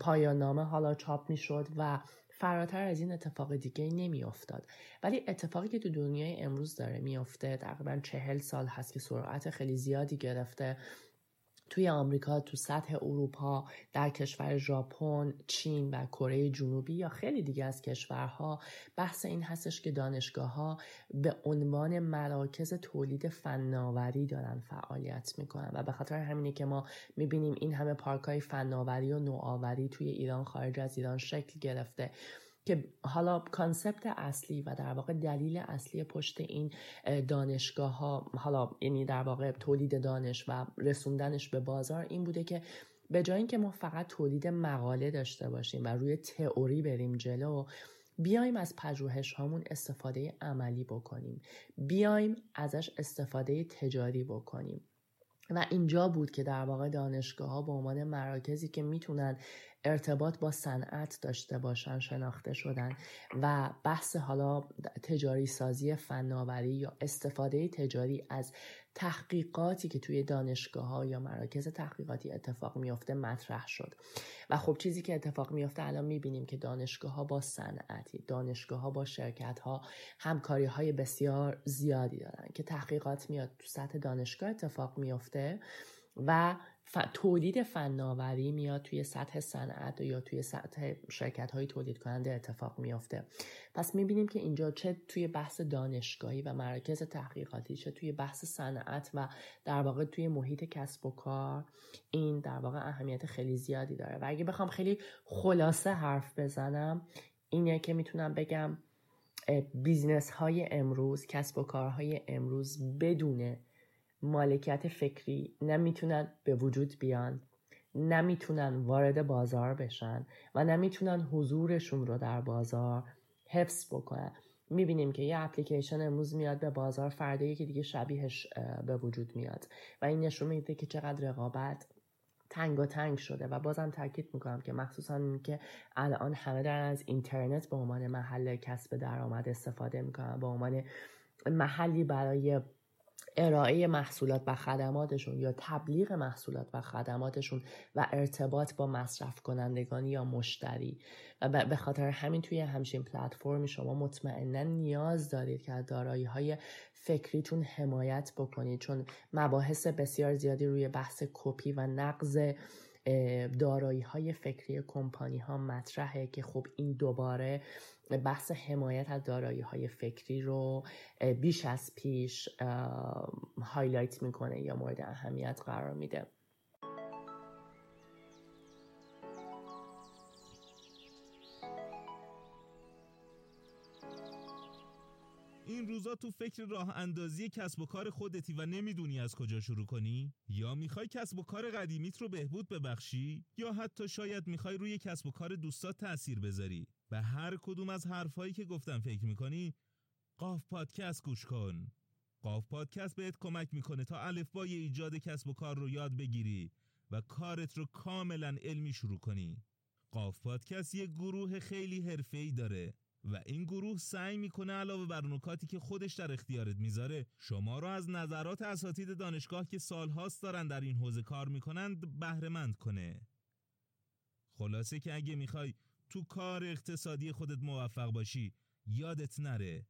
پایان نامه حالا چاپ می شد و فراتر از این اتفاق دیگه نمی افتاد. ولی اتفاقی که تو دنیای امروز داره می افته، تقریبا چهل سال هست که سرعت خیلی زیادی گرفته، توی آمریکا، تو سطح اروپا، در کشور ژاپن، چین و کره جنوبی یا خیلی دیگه از کشورها، بحث این هستش که دانشگاه‌ها به عنوان مراکز تولید فناوری دارن فعالیت میکنن و به خاطر همینه که ما میبینیم این همه پارک‌های فناوری و نوآوری توی ایران، خارج از ایران شکل گرفته که حالا کانسپت اصلی و در واقع دلیل اصلی پشت این دانشگاه ها، حالا یعنی در واقع تولید دانش و رسوندنش به بازار، این بوده که به جای اینکه ما فقط تولید مقاله داشته باشیم و روی تئوری بریم جلو، بیایم از پژوهش هامون استفاده عملی بکنیم، بیایم ازش استفاده تجاری بکنیم. و اینجا بود که در واقع دانشگاه ها به عنوان مراکزی که میتونن ارتباط با صنعت داشته باشن شناخته شدن و بحث حالا تجاری سازی فناوری یا استفاده تجاری از تحقیقاتی که توی دانشگاه ها یا مراکز تحقیقاتی اتفاق میفته مطرح شد. و خب چیزی که اتفاق میفته الان میبینیم که دانشگاه ها با صنعتی، دانشگاه ها با شرکت ها همکاری های بسیار زیادی دارن که تحقیقات میاد تو سطح دانشگاه اتفاق میفته و ف... تولید فناوری میاد توی سطح صنعت یا توی سطح شرکت‌های تولید کننده اتفاق میافته. پس میبینیم که اینجا چه توی بحث دانشگاهی و مراکز تحقیقاتی، چه توی بحث صنعت و در واقع توی محیط کسب و کار، این در واقع اهمیت خیلی زیادی داره. و اگه بخوام خیلی خلاصه حرف بزنم، اینه که میتونم بگم بیزنس های امروز، کسب و کارهای امروز بدونه مالکیت فکری نمیتونن به وجود بیان، نمیتونن وارد بازار بشن و نمیتونن حضورشون رو در بازار حفظ بکنن. میبینیم که یه اپلیکیشن امروز میاد به بازار، فردا یکی دیگه شبیهش به وجود میاد و این نشون میده که چقدر رقابت تنگ و تنگ شده. و بازم تاکید میکنم که مخصوصا این که الان همه دارن از اینترنت به عنوان محل کسب درآمد استفاده میکنن، به عنوان محلی برای ارائه محصولات و خدماتشون یا تبلیغ محصولات و خدماتشون و ارتباط با مصرف کنندگان یا مشتری. و به خاطر همین توی همچین پلتفرمی شما مطمئنا نیاز دارید که از دارایی‌های فکریتون حمایت بکنید، چون مباحث بسیار زیادی روی بحث کپی و نقض دارایی‌های فکری کمپانی‌ها مطرحه که خب این دوباره بحث حمایت از دارایی‌های فکری رو بیش از پیش هایلایت میکنه یا مورد اهمیت قرار میده. این روزا تو فکر راه اندازی کسب و کار خودتی و نمیدونی از کجا شروع کنی؟ یا میخوای کسب و کار قدیمیت رو بهبود ببخشی؟ یا حتی شاید میخوای روی کسب و کار دوستات تأثیر بذاری؟ به هر کدوم از حرفایی که گفتم فکر میکنی؟ قاف پادکست گوش کن. قاف پادکست بهت کمک میکنه تا الفبای ایجاد کسب و کار رو یاد بگیری و کارت رو کاملا علمی شروع کنی. قاف پادکست یه گروه خیلی حرفه‌ای داره و این گروه سعی میکنه علاوه بر نکاتی که خودش در اختیارت میذاره شما رو از نظرات اساتید دانشگاه که سالهاست دارن در این حوزه کار میکنند بهره مند کنه. خلاصه که اگه میخوای تو کار اقتصادی خودت موفق باشی یادت نره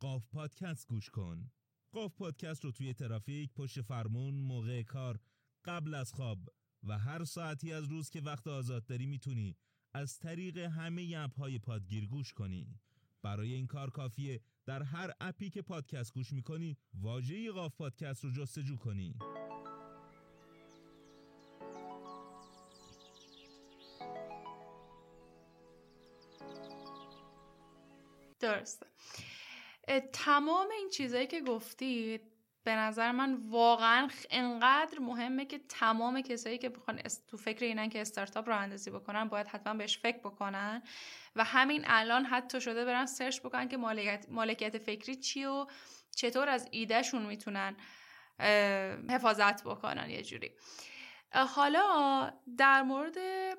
قاف پادکست گوش کن. قاف پادکست رو توی ترافیک، پشت فرمون، موقع کار، قبل از خواب و هر ساعتی از روز که وقت آزاد داری میتونی از طریق همه اپ‌های پادگیر گوش کنی. برای این کار کافیه در هر اپی که پادکست گوش میکنی واژه قاف پادکست رو جستجو کنی. درسته. تمام این چیزایی که گفتید به نظر من واقعا انقدر مهمه که تمام کسایی که بخوان تو فکر اینن که استارتاپ راه اندازی بکنن باید حتما بهش فکر بکنن و همین الان حتی شده برن سرچ بکنن که مالکیت مالکیت فکری چیه و چطور از ایدهشون میتونن حفاظت بکنن یه جوری. حالا در مورد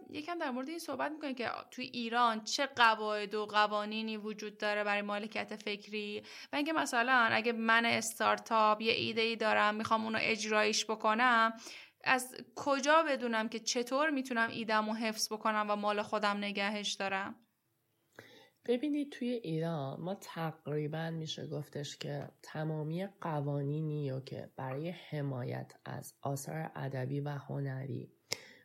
یکم در مورد این صحبت میکنیم که توی ایران چه قواعد و قوانینی وجود داره برای مالکیت فکری و اینکه مثلا اگه من استارتاپ یه ایده‌ای دارم میخوام اونو اجرایش بکنم از کجا بدونم که چطور میتونم ایده‌مو حفظ بکنم و مال خودم نگهش دارم؟ ببینید توی ایران ما تقریبا میشه گفتش که تمامی قوانینی رو که برای حمایت از آثار ادبی و هنری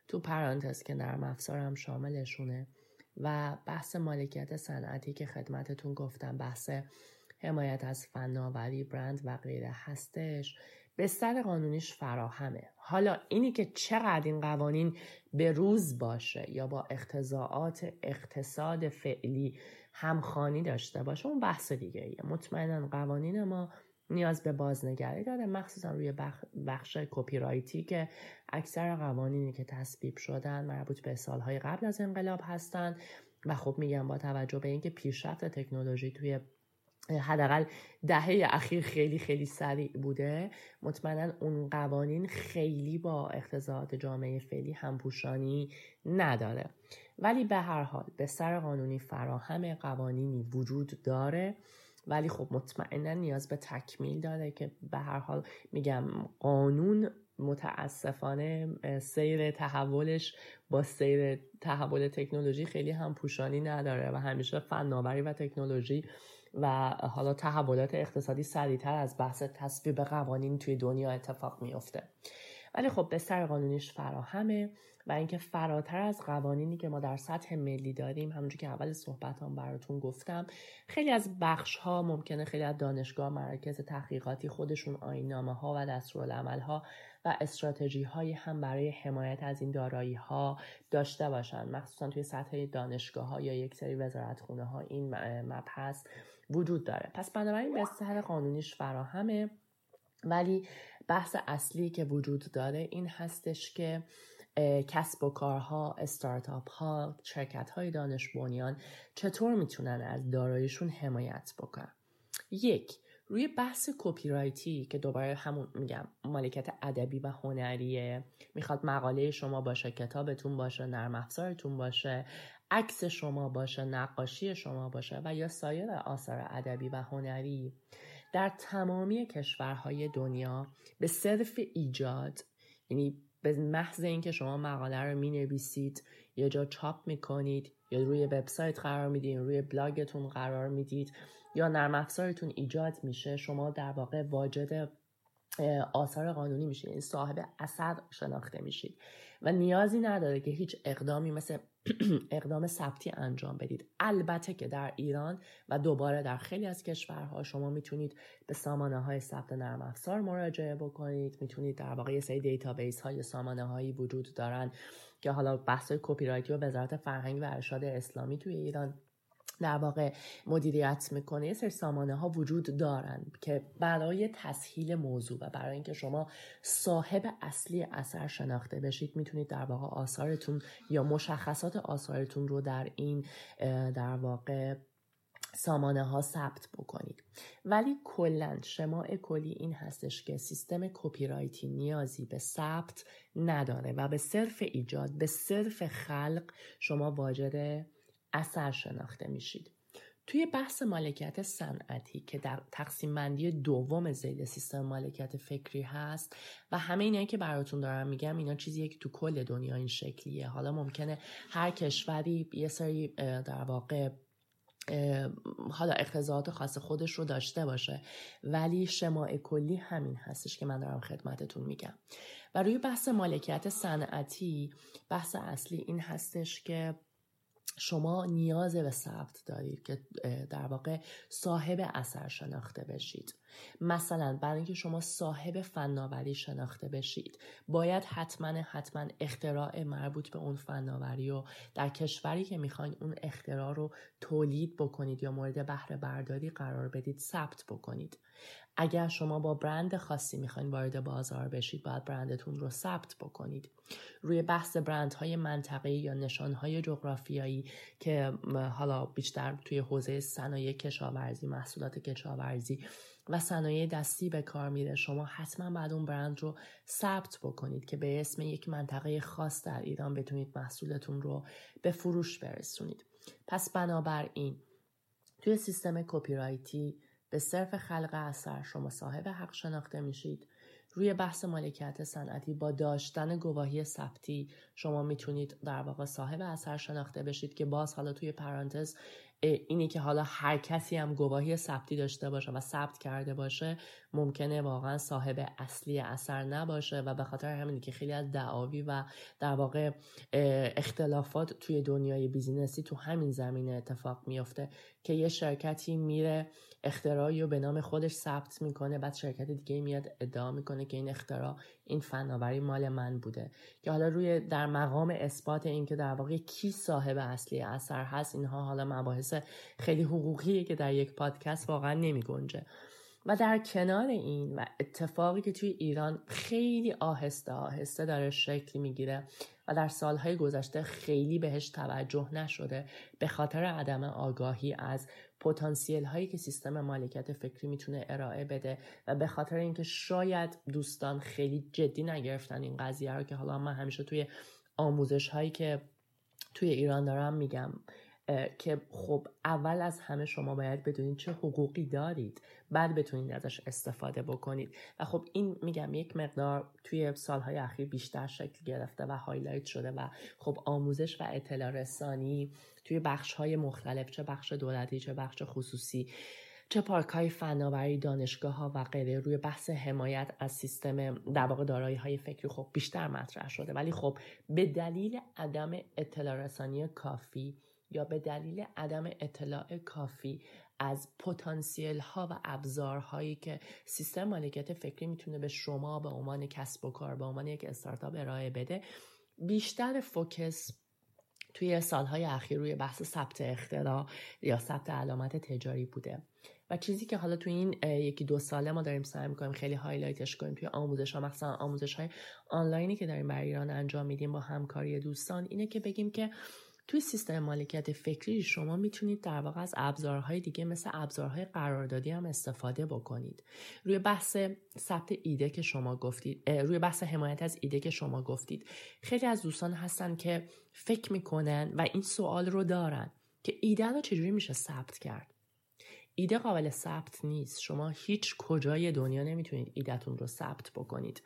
تو پرانتز که نرم افزار هم شاملشونه و بحث مالکیت صنعتی که خدمتتون گفتم بحث حمایت از فناوری، برند و غیره هستش به سر قانونیش فراهمه. حالا اینی که چقدر این قوانین به روز باشه یا با اقتضاعات اقتصاد فعلی همخوانی داشته باشه اون بحث دیگه ایه. مطمئنا قوانین ما نیاز به بازنگری داره مخصوصا روی بخ... بخش کپی رایتی که اکثر قوانینی که تصویب شدن مربوط به سالهای قبل از انقلاب هستن و خب میگم با توجه به اینکه پیشرفت تکنولوژی توی حداقل دهه اخیر خیلی خیلی سریع بوده مطمئنا اون قوانین خیلی با اقتضاعات جامعه فعلی همپوشانی نداره ولی به هر حال به سر قانونی فراهم قوانینی وجود داره ولی خب مطمئنا نیاز به تکمیل داره که به هر حال میگم قانون متاسفانه سیر تحولش با سیر تحول تکنولوژی خیلی همپوشانی نداره و همیشه فناوری و تکنولوژی و حالا تحولات اقتصادی سریعتر از بحث تصویب قوانین توی دنیا اتفاق میفته ولی خب به سر قانونیش فراهمه و اینکه فراتر از قوانینی که ما در سطح ملی داریم همونجور که اول صحبتام براتون گفتم خیلی از بخش‌ها ممکنه خیلی از دانشگاه مراکز تحقیقاتی خودشون آیین‌نامه‌ها و دستورالعمل‌ها و استراتژی‌هایی هم برای حمایت از این دارایی‌ها داشته باشن مخصوصا توی سطح دانشگاه‌ها یا یک سری وزارتخونه‌ها این مبحث وجود داره پس بنابراین به سر قانونیش فراهمه ولی بحث اصلی که وجود داره این هستش که کسب و کارها، استارتاپ ها، شرکت های دانش بنیان چطور میتونن از داراییشون حمایت بکنن. یک، روی بحث کپی رایتی که دوباره همون میگم مالکیت ادبی و هنریه، میخواد مقاله شما باشه، کتابتون باشه، نرم افزارتون باشه، عکس شما باشه، نقاشی شما باشه و یا سایر آثار ادبی و هنری. در تمامی کشورهای دنیا به صرف ایجاد، یعنی به محض اینکه شما مقاله رو می‌نویسید، یه جا چاپ می‌کنید، یا روی وبسایت قرار میدید، روی بلاگتون قرار میدید، یا نرم افزارتون ایجاد میشه، شما در واقع واجد آثار قانونی میشید، یعنی صاحب اثر شناخته میشید و نیازی نداره که هیچ اقدامی مثل اقدام ثبتی انجام بدید. البته که در ایران و دوباره در خیلی از کشورها شما میتونید به سامانه های ثبت نرم افزار مراجعه بکنید، میتونید در واقع یه سری دیتابیس های سامانه هایی وجود دارن که حالا بحث کپی رایتی و وزارت فرهنگ و ارشاد اسلامی توی ایران در واقع مدیریت میکنه. یه سری سامانه ها وجود دارن که برای تسهیل موضوع و برای اینکه شما صاحب اصلی اثر شناخته بشید میتونید در واقع آثارتون یا مشخصات آثارتون رو در این در واقع سامانه ها ثبت بکنید. ولی کلا شماع کلی این هستش که سیستم کپی رایتی نیازی به ثبت نداره و به صرف ایجاد، به صرف خلق شما واجد اثر شناخته میشید. توی بحث مالکیت صنعتی که در تقسیم بندی دوم ذیل سیستم مالکیت فکری هست و همه اینایی که براتون دارم میگم اینا چیزیه که تو کل دنیا این شکلیه. حالا ممکنه هر کشوری یه سری در واقع حالا اقتضاعات خاص خودش رو داشته باشه، ولی شماع کلی همین هستش که من دارم خدمتتون میگم. و روی بحث مالکیت صنعتی بحث اصلی این هستش که شما نیاز به ثبت دارید که در واقع صاحب اثر شناخته بشید. مثلا برای اینکه شما صاحب فناوری شناخته بشید باید حتما حتما اختراع مربوط به اون فناوری رو در کشوری که میخواین اون اختراع رو تولید بکنید یا مورد بهره برداری قرار بدید ثبت بکنید. اگر شما با برند خاصی میخواین وارد بازار بشید باید برندتون رو ثبت بکنید. روی بحث برندهای منطقه‌ای یا نشانهای جغرافیایی که حالا بیشتر توی حوزه صنایع کشاورزی، محصولات کشاورزی و صنایع دستی به کار میره، شما حتما بعد اون برند رو ثبت بکنید که به اسم یک منطقه خاص در ایران بتونید محصولتون رو به فروش برسونید. پس بنابراین توی سیستم کپی رایتی به صرف خلق اثر شما صاحب حق شناخته میشید. روی بحث مالکیت صنعتی با داشتن گواهی ثبتی شما میتونید در واقع صاحب اثر شناخته بشید که باز حالا توی پرانتز اینی که حالا هر کسی هم گواهی ثبتی داشته باشه و ثبت کرده باشه ممکنه واقعا صاحب اصلی اثر نباشه و به خاطر همینی که خیلی از دعاوی و در واقع اختلافات توی دنیای بیزینسی تو همین زمینه اتفاق میفته که یه شرکتی میره اختراعی رو به نام خودش ثبت میکنه، بعد شرکت دیگه میاد ادعا میکنه که این اختراع، این فناوری مال من بوده، که حالا روی در مقام اثبات این که در واقع کی صاحب اصلی اثر هست، اینها حالا مباحث خیلی حقوقیه که در یک پادکست واقعا نمیگنجه. و در کنار این و اتفاقی که توی ایران خیلی آهسته آهسته داره شکل میگیره و در سالهای گذشته خیلی بهش توجه نشده به خاطر عدم آگاهی از پتانسیل هایی که سیستم مالکیت فکری میتونه ارائه بده و به خاطر اینکه شاید دوستان خیلی جدی نگرفتن این قضیه رو، که حالا من همیشه توی آموزش هایی که توی ایران دارم میگم که خب اول از همه شما باید بدونید چه حقوقی دارید، بعد بتونید ازش استفاده بکنید. و خب این میگم یک مقدار توی سالهای اخیر بیشتر شکل گرفته و هایلایت شده و خب آموزش و اطلاع رسانی توی بخش‌های مختلف، چه بخش دولتی، چه بخش خصوصی، چه پارک‌های فناوری، دانشگاه‌ها و غیره، روی بحث حمایت از سیستم در واقع دارایی‌های فکری خب بیشتر مطرح شده. ولی خب به دلیل عدم اطلاع رسانی کافی یا به دلیل عدم اطلاع کافی از پتانسیل ها و ابزارهایی که سیستم مالکیت فکری میتونه به شما به عنوان کسب و کار، به عنوان یک استارتاپ ارائه بده، بیشتر فوکس توی سالهای اخیر روی بحث ثبت اختراع یا ثبت علامت تجاری بوده. و چیزی که حالا توی این یکی دو ساله ما داریم سعی می‌کنیم خیلی هایلایتش کنیم توی آموزش‌ها، مثلا آموزش‌های آنلاینی که داریم برای ایران انجام میدیم با همکاری دوستان، اینه که بگیم که توی سیستم مالکیت فکری شما میتونید در واقع از ابزارهای دیگه مثل ابزارهای قراردادی هم استفاده بکنید. روی بحث ثبت ایده که شما گفتید، روی بحث حمایت از ایده که شما گفتید، خیلی از دوستان هستن که فکر میکنن و این سوال رو دارن که ایده رو چجوری میشه ثبت کرد. ایده قابل ثبت نیست. شما هیچ کجای دنیا نمیتونید ایده‌تون رو ثبت بکنید.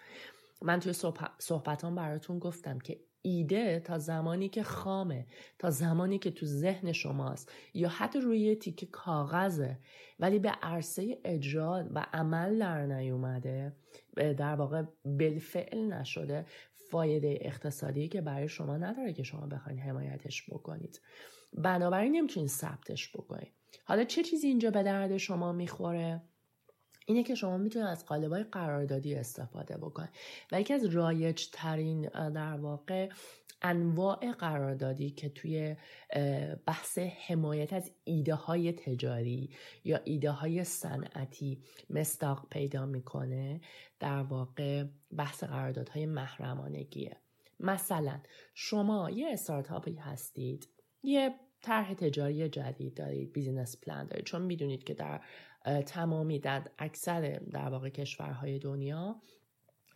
من توی صحبتام براتون گفتم که ایده تا زمانی که خامه، تا زمانی که تو ذهن شماست یا حتی روی تیکه کاغذه ولی به عرصه اجرا و عمل در نیومده، در واقع بالفعل نشده، فایده اقتصادی که برای شما نداره که شما بخواید حمایتش بکنید. بنابراین نمیتونید ثبتش بکنید. حالا چه چیزی اینجا به درد شما میخوره؟ اینه که شما میتونید از قالب‌های قراردادی استفاده بکنید و یکی از رایج‌ترین در واقع انواع قراردادی که توی بحث حمایت از ایده‌های تجاری یا ایده‌های صنعتی مصداق پیدا میکنه در واقع بحث قراردادهای محرمانگیه. مثلا شما یه استارتاپی هستید، یه طرح تجاری جدید دارید، بیزینس پلان دارید، چون میدونید که در تمامی در اکثر در واقع کشورهای دنیا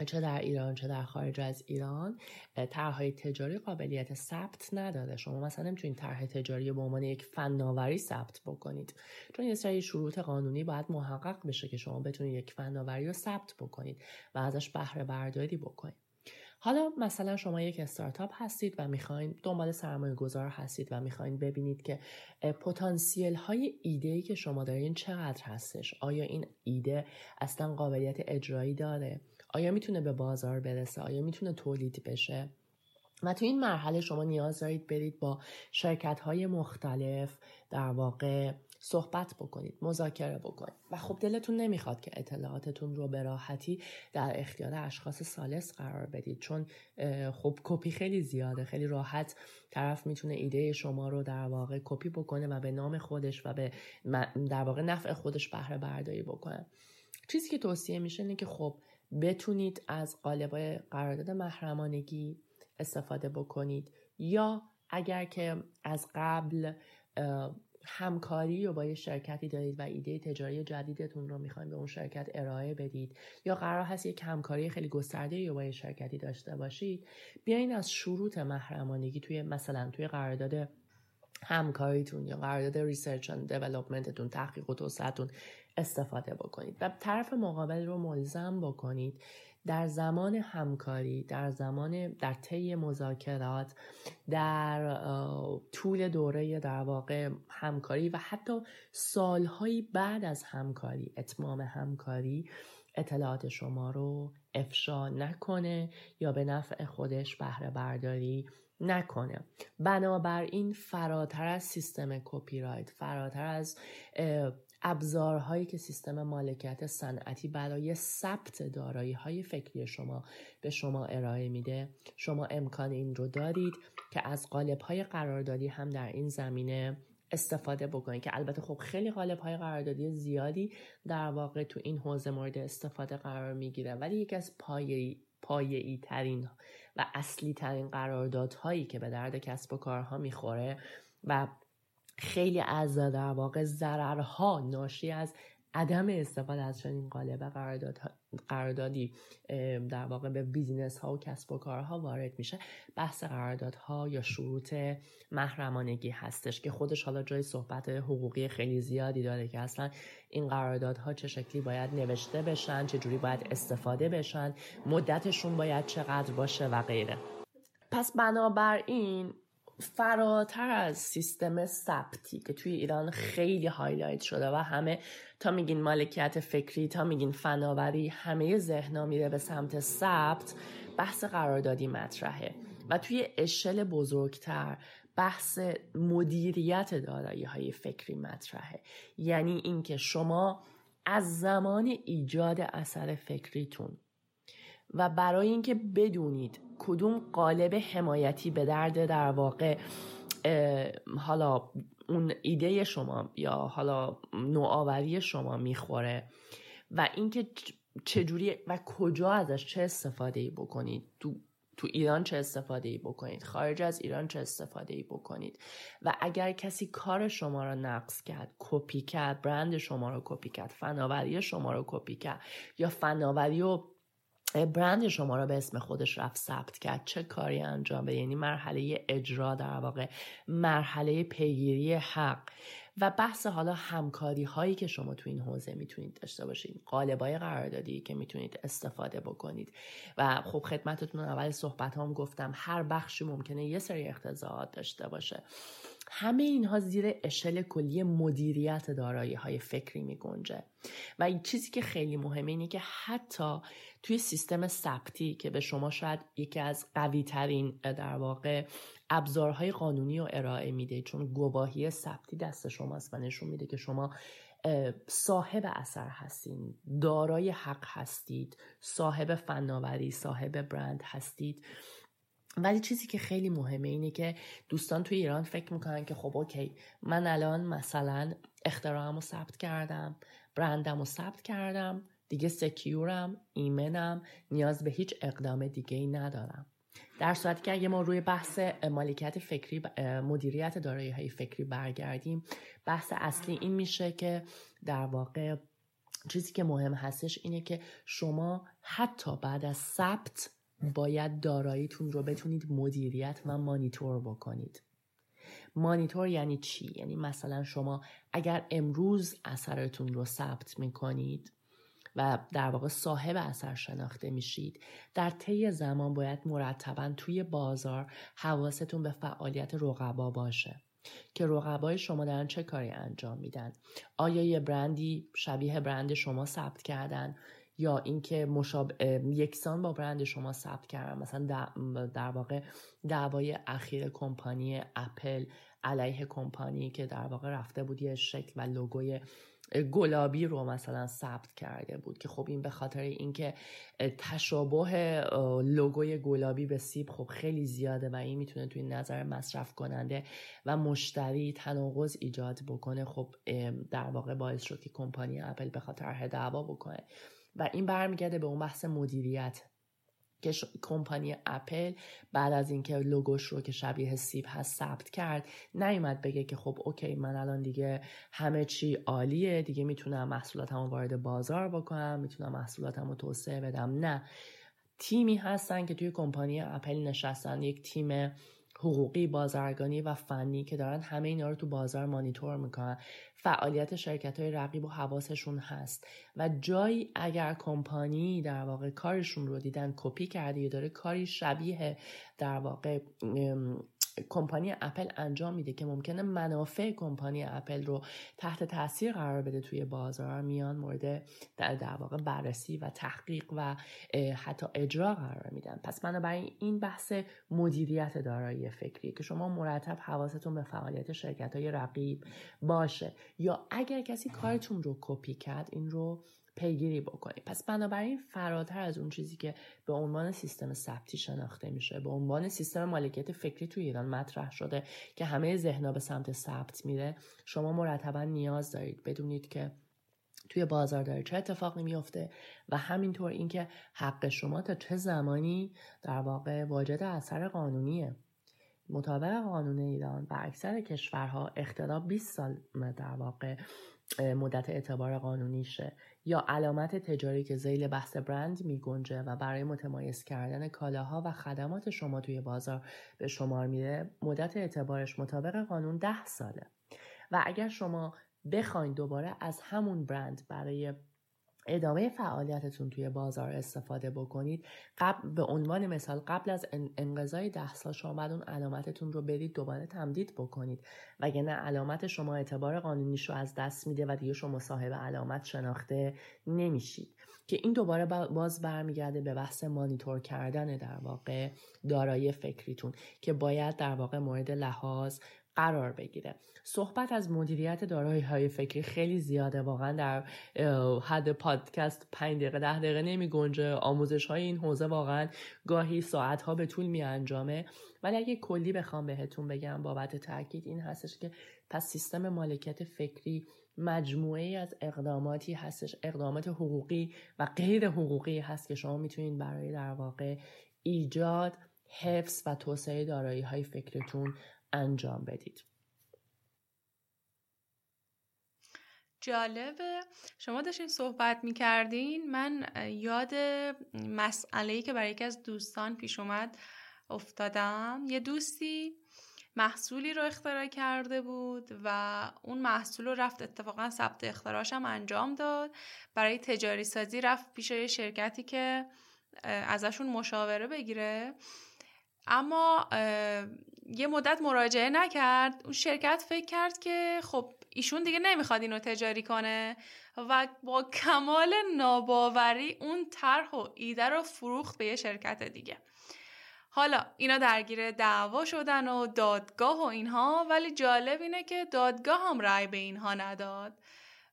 چه در ایران چه در خارج از ایران طرح‌های تجاری قابلیت ثبت نداره. شما مثلا نمیتونید طرح تجاری به عنوان یک فناوری ثبت بکنید، چون یه سری شروط قانونی باید محقق بشه که شما بتونید یک فناوری رو ثبت بکنید و ازش بهره برداری بکنید. حالا مثلا شما یک استارتاپ هستید و میخواین دنبال سرمایه گذار هستید و میخواین ببینید که پتانسیل های ایده‌ای که شما دارین چقدر هستش، آیا این ایده اصلا قابلیت اجرایی داره، آیا میتونه به بازار برسه، آیا میتونه تولید بشه. و تو این مرحله شما نیاز دارید برید با شرکت های مختلف در واقع صحبت بکنید، مذاکره بکنید و خب دلتون نمیخواد که اطلاعاتتون رو به راحتی در اختیار اشخاص ثالث قرار بدید، چون خب کپی خیلی زیاده، خیلی راحت طرف میتونه ایده شما رو در واقع کپی بکنه و به نام خودش و به در واقع نفع خودش بهره برداری بکنه. چیزی که توصیه میشه اینه که خب بتونید از قالب‌های قرارداد محرمانگی استفاده بکنید، یا اگر که از قبل همکاری رو با یه شرکتی دارید و ایده تجاری جدیدتون رو میخواین به اون شرکت ارائه بدید، یا قرار هست یک همکاری خیلی گسترده‌ای رو با یه شرکتی داشته باشید، بیاین از شروط محرمانگی توی مثلا توی قرارداد همکاریتون یا قرارداد ریسرچ اند دیولپمنتتون، تحقیق و توسعه‌تون استفاده بکنید و طرف مقابل رو ملزم بکنید در زمان همکاری، در زمان در طی مذاکرات، در طول دوره در واقع همکاری و حتی سال‌های بعد از همکاری، اتمام همکاری، اطلاعات شما رو افشا نکنه یا به نفع خودش بهره برداری نکنه. بنابراین فراتر از سیستم کپی رایت، فراتر از ابزارهایی که سیستم مالکیت صنعتی برای ثبت دارایی‌های فکری شما به شما ارائه میده، شما امکان این رو دارید که از قالب‌های قراردادی هم در این زمینه استفاده بکنید، که البته خب خیلی قالب‌های قراردادی زیادی در واقع تو این حوزه مورد استفاده قرار میگیره، ولی یکی از پایه‌ای پایه‌ای ترین و اصلی ترین قراردادهایی که به درد کسب و کارها میخوره و خیلی از در واقع ضررها ناشی از عدم استفاده از چنین قالب قراردادی در واقع به بیزینس ها و کسب و کارها وارد میشه، بحث قراردادها یا شروط محرمانگی هستش که خودش حالا جای صحبت حقوقی خیلی زیادی داره که اصلا این قراردادها چه شکلی باید نوشته بشن، چه جوری باید استفاده بشن، مدتشون باید چقدر باشه و غیره. پس بنابراین فراتر از سیستم ثبتی که توی ایران خیلی هایلایت شده و همه تا میگین مالکیت فکری، تا میگین فناوری، همه ذهنا میره به سمت ثبت، بحث قراردادی مطرحه و توی اشل بزرگتر بحث مدیریت دارایی‌های فکری مطرحه. یعنی اینکه شما از زمان ایجاد اثر فکریتون و برای اینکه بدونید کدوم قالب حمایتی به درد در واقع حالا اون ایده شما یا حالا نوآوری شما میخوره و اینکه چجوری و کجا ازش چه استفاده‌ای بکنید، تو تو ایران چه استفاده‌ای بکنید، خارج از ایران چه استفاده‌ای بکنید، و اگر کسی کار شما رو نقض کرد، کپی کرد، برند شما رو کپی کرد، فناوری شما رو کپی کرد یا فناوری و برند شما را به اسم خودش رفت ثبت کرد، چه کاری انجام بده. یعنی مرحله اجرا در واقع، مرحله پیگیری حق و بحث حالا همکاری هایی که شما تو این حوزه میتونید داشته باشید، قالب‌های قراردادی که میتونید استفاده بکنید. و خب خدمتتون اول صحبت هام گفتم هر بخشی ممکنه یه سری اختزاعات داشته باشه. همه اینها زیر اشل کلی مدیریت دارایی‌های فکری می‌گنجه و این چیزی که خیلی مهمه اینه که حتی توی سیستم ثبتی که به شما شاید یکی از قوی‌ترین در واقع ابزارهای قانونی رو ارائه میده، چون گواهی ثبتی دست شماست و نشون میده که شما صاحب اثر هستین، دارای حق هستید، صاحب فناوری، صاحب برند هستید. ولی چیزی که خیلی مهمه اینه که دوستان توی ایران فکر میکنن که خب اوکی، من الان مثلا اختراعم رو ثبت کردم، برندم رو ثبت کردم، دیگه سکیورم، ایمنم، نیاز به هیچ اقدام دیگه‌ای ندارم. در صورتی که اگه ما روی بحث مالکیت فکری، مدیریت دارایی‌های فکری برگردیم، بحث اصلی این میشه که در واقع چیزی که مهم هستش اینه که شما حتی بعد از ثبت باید داراییتون رو بتونید مدیریت و مانیتور بکنید. مانیتور یعنی چی؟ یعنی مثلا شما اگر امروز اثرتون رو ثبت میکنید و در واقع صاحب اثر شناخته میشید، در طی زمان باید مرتباً توی بازار حواستون به فعالیت رقبا باشه که رقبای شما دارن چه کاری انجام میدن. آیا یه برندی شبیه برند شما ثبت کردن یا اینکه مشاب... یکسان با برند شما ثبت کردن. مثلا در, در واقع دعوای اخیر کمپانی اپل علیه کمپانی که در واقع رفته بود یه شکل و لوگوی گلابی رو مثلا ثبت کرده بود که خب این به خاطر اینکه تشابه لوگوی گلابی به سیب خب خیلی زیاده و این میتونه توی نظر مصرف کننده و مشتری تناقض ایجاد بکنه، خب در واقع باعث شد که کمپانی اپل به خاطر دعوا بکنه و این برمیگرده به اون بحث مدیریت که ش... کمپانی اپل بعد از اینکه لوگوش رو که شبیه سیب هست ثبت کرد، نیومد بگه که خب اوکی من الان دیگه همه چی عالیه، دیگه میتونم محصولاتمو وارد بازار بکنم، میتونم محصولاتمو توسعه بدم. نه، تیمی هستن که توی کمپانی اپل نشستن، یک تیم حقوقی، بازرگانی و فنی که دارن همه اینا رو تو بازار مانیتور میکنن. فعالیت شرکت‌های رقیب و حواسشون هست و جایی اگر کمپانی در واقع کارشون رو دیدن کپی کرده یا داره کاری شبیه در واقع کمپانی اپل انجام میده که ممکنه منافع کمپانی اپل رو تحت تاثیر قرار بده، توی بازار میان مورد در, در واقع بررسی و تحقیق و حتی اجرا قرار میدن. پس بنابراین این بحث مدیریت دارایی فکریه که شما مرتب حواستون به فعالیت شرکت‌های رقیب باشه یا اگر کسی کارتون رو کپی کرد این رو پیگیری بکنید. پس بنابراین فراتر از اون چیزی که به عنوان سیستم ثبتی شناخته میشه، به عنوان سیستم مالکیت فکری توی ایران مطرح شده که همه ذهن‌ها به سمت ثبت میره، شما مرتبا نیاز دارید بدونید که توی بازار داره چه اتفاقی میفته و همینطور اینکه حق شما تا چه زمانی در واقع واجد اثر قانونیه. مطابق قانون ایران و اکثر کشورها اختلاف بیست سال در واقع مدت اعتبار قانونیشه یا علامت تجاری که ذیل بحث برند می گنجه و برای متمایز کردن کالاها و خدمات شما توی بازار به شمار میره، مدت اعتبارش مطابق قانون ده ساله و اگر شما بخواید دوباره از همون برند برای ادامه فعالیتتون توی بازار استفاده بکنید، قبل به عنوان مثال قبل از انقضای ده سال شما باید اون علامتتون رو برید دوباره تمدید بکنید، وگرنه علامت شما اعتبار قانونیش رو از دست میده و دیگه شما صاحب علامت شناخته نمیشید که این دوباره باز برمیگرده به بحث مانیتور کردن در واقع دارایی فکریتون که باید در واقع مورد لحاظ قرار بگیره. صحبت از مدیریت دارایی‌های فکری خیلی زیاده، واقعا در حد پادکست پنج دقیقه ده دقیقه نمی‌گنجه. آموزش‌های این حوزه واقعا گاهی ساعت‌ها به طول می‌انجامه، ولی اگه کلی بخوام بهتون بگم بابت تاکید این هستش که پس سیستم مالکیت فکری مجموعه از اقداماتی هستش، اقدامات حقوقی و غیر حقوقی هست که شما می‌تونید برای در واقع ایجاد، حفظ و توسعه دارایی‌های فکریتون انجام بدید. جالبه شما داشتین صحبت میکردین، من یاد مسئلهی که برای یکی از دوستان پیش اومد افتادم. یه دوستی محصولی رو اختراع کرده بود و اون محصول رو رفت اتفاقا ثبت اختراعش هم انجام داد، برای تجاری سازی رفت پیش یه شرکتی که ازشون مشاوره بگیره، اما یه مدت مراجعه نکرد. اون شرکت فکر کرد که خب ایشون دیگه نمیخواد اینو تجاری کنه و با کمال ناباوری اون طرح و ایده رو فروخت به یه شرکت دیگه. حالا اینا درگیر دعوا شدن و دادگاه و اینها، ولی جالب اینه که دادگاه هم رأی به اینها نداد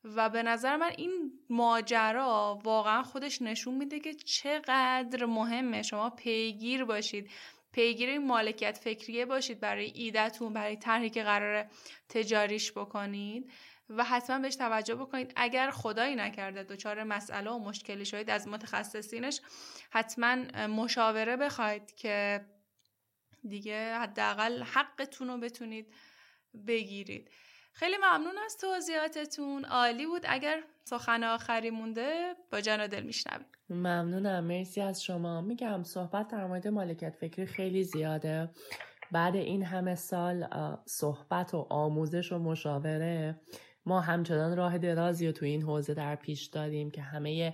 و به نظر من این ماجرا واقعا خودش نشون میده که چقدر مهمه شما پیگیر باشید، پیگیر مالکیت فکریه باشید برای ایده‌تون، برای طرحی که قراره تجاریش بکنید و حتما بهش توجه بکنید. اگر خدایی نکرده دچار مسئله و مشکلی شدید، از متخصصینش حتما مشاوره بخواید که دیگه حداقل حقتون رو بتونید بگیرید. خیلی ممنون از توضیحاتتون، عالی بود. اگر سخن آخری مونده با جان و دل میشنویم. ممنونم، مرسی از شما. میگم صحبت در مورد مالکیت فکری خیلی زیاده. بعد این همه سال صحبت و آموزش و مشاوره، ما همچنان راه درازی رو تو این حوزه در پیش داریم که همه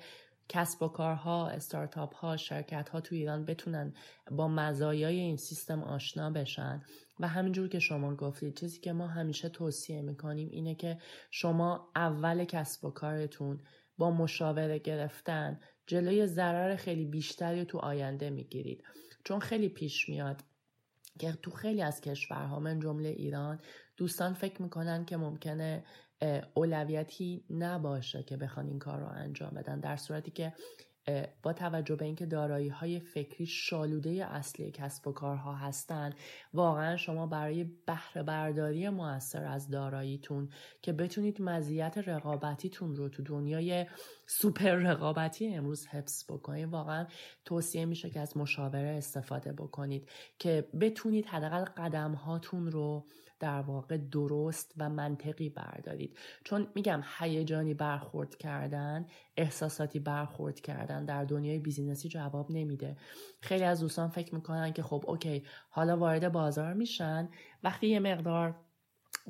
کسب و کارها، استارتاپ ها، شرکت ها تو ایران بتونن با مزایای این سیستم آشنا بشن. و همینجور که شما گفتید، چیزی که ما همیشه توصیه میکنیم اینه که شما اول کسب و کارتون با مشاوره گرفتن جلوی ضرر خیلی بیشتری تو آینده میگیرید. چون خیلی پیش میاد که تو خیلی از کشورها، من جمله ایران، دوستان فکر میکنن که ممکنه اولویتی نباشه که بخوان این کار رو انجام بدن، در صورتی که با توجه به اینکه دارایی‌های فکری شالوده اصلی کسب و کارها هستن، واقعا شما برای بهره برداری مؤثر از داراییتون که بتونید مزیت رقابتیتون رو تو دنیای سوپر رقابتی امروز حفظ بکنید، واقعا توصیه میشه که از مشاوره استفاده بکنید که بتونید حداقل قدم هاتون رو در واقع درست و منطقی بردارید. چون میگم هیجانی برخورد کردن، احساساتی برخورد کردن در دنیای بیزینسی جواب نمیده. خیلی از دوستان فکر میکنن که خب اوکی، حالا وارد بازار میشن، وقتی یه مقدار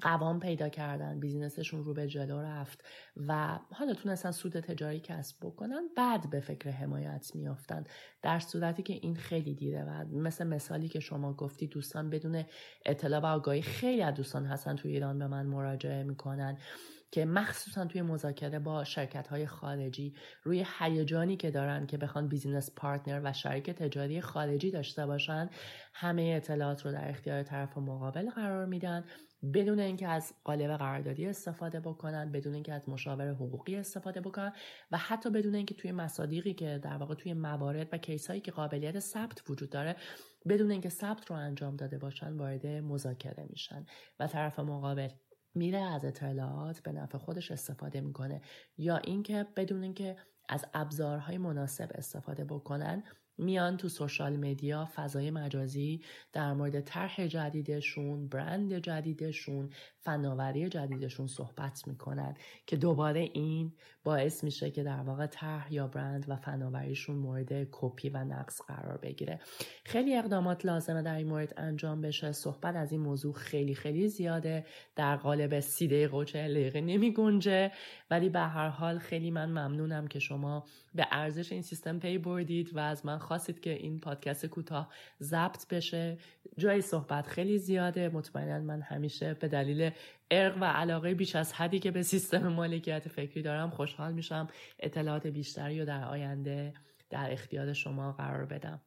قوام پیدا کردن، بیزینسشون رو به جلو رفت و حالا تونستن سود تجاری کسب بکنن، بعد به فکر حمایت میافتن، در صورتی که این خیلی دیره. و مثل مثالی که شما گفتی، دوستان بدون اطلاع و آگاهی، خیلی از دوستان هستن تو ایران به من مراجعه میکنن که مخصوصا توی مذاکره با شرکت‌های خارجی روی هیجانی که دارن که بخوان بیزینس پارتنر و شریک تجاری خارجی داشته باشن، همه اطلاعات رو در اختیار طرف مقابل قرار میدن، بدون اینکه از قالب قراردادی استفاده بکنن، بدون اینکه از مشاور حقوقی استفاده بکنن و حتی بدون اینکه توی مصادیقی که در واقع توی موارد و کیسایی که قابلیت ثبت وجود داره، بدون اینکه ثبت رو انجام داده باشن، وارد مذاکره میشن و طرف مقابل میره از اطلاعات به نفع خودش استفاده میکنه، یا اینکه بدون اینکه از ابزارهای مناسب استفاده بکنن، میان تو سوشال مدیا، فضای مجازی، در مورد طرح جدیدشون، برند جدیدشون، فناوری جدیدشون صحبت میکنن که دوباره این باعث میشه که در واقع طرح یا برند و فناوریشون مورد کپی و نقص قرار بگیره. خیلی اقدامات لازمه در این مورد انجام بشه. صحبت از این موضوع خیلی خیلی زیاده، در قالب سی دقیقه و چهل دقیقه نمی گنجه، ولی به هر حال خیلی من ممنونم که شما به ارزش این سیستم پی بردید و از من خواستید که این پادکست کوتاه ضبط بشه. جای صحبت خیلی زیاده، مطمئنا من همیشه به دلیل ارق و علاقه بیش از حدی که به سیستم مالکیت فکری دارم خوشحال میشم اطلاعات بیشتری رو در آینده در اختیار شما قرار بدم.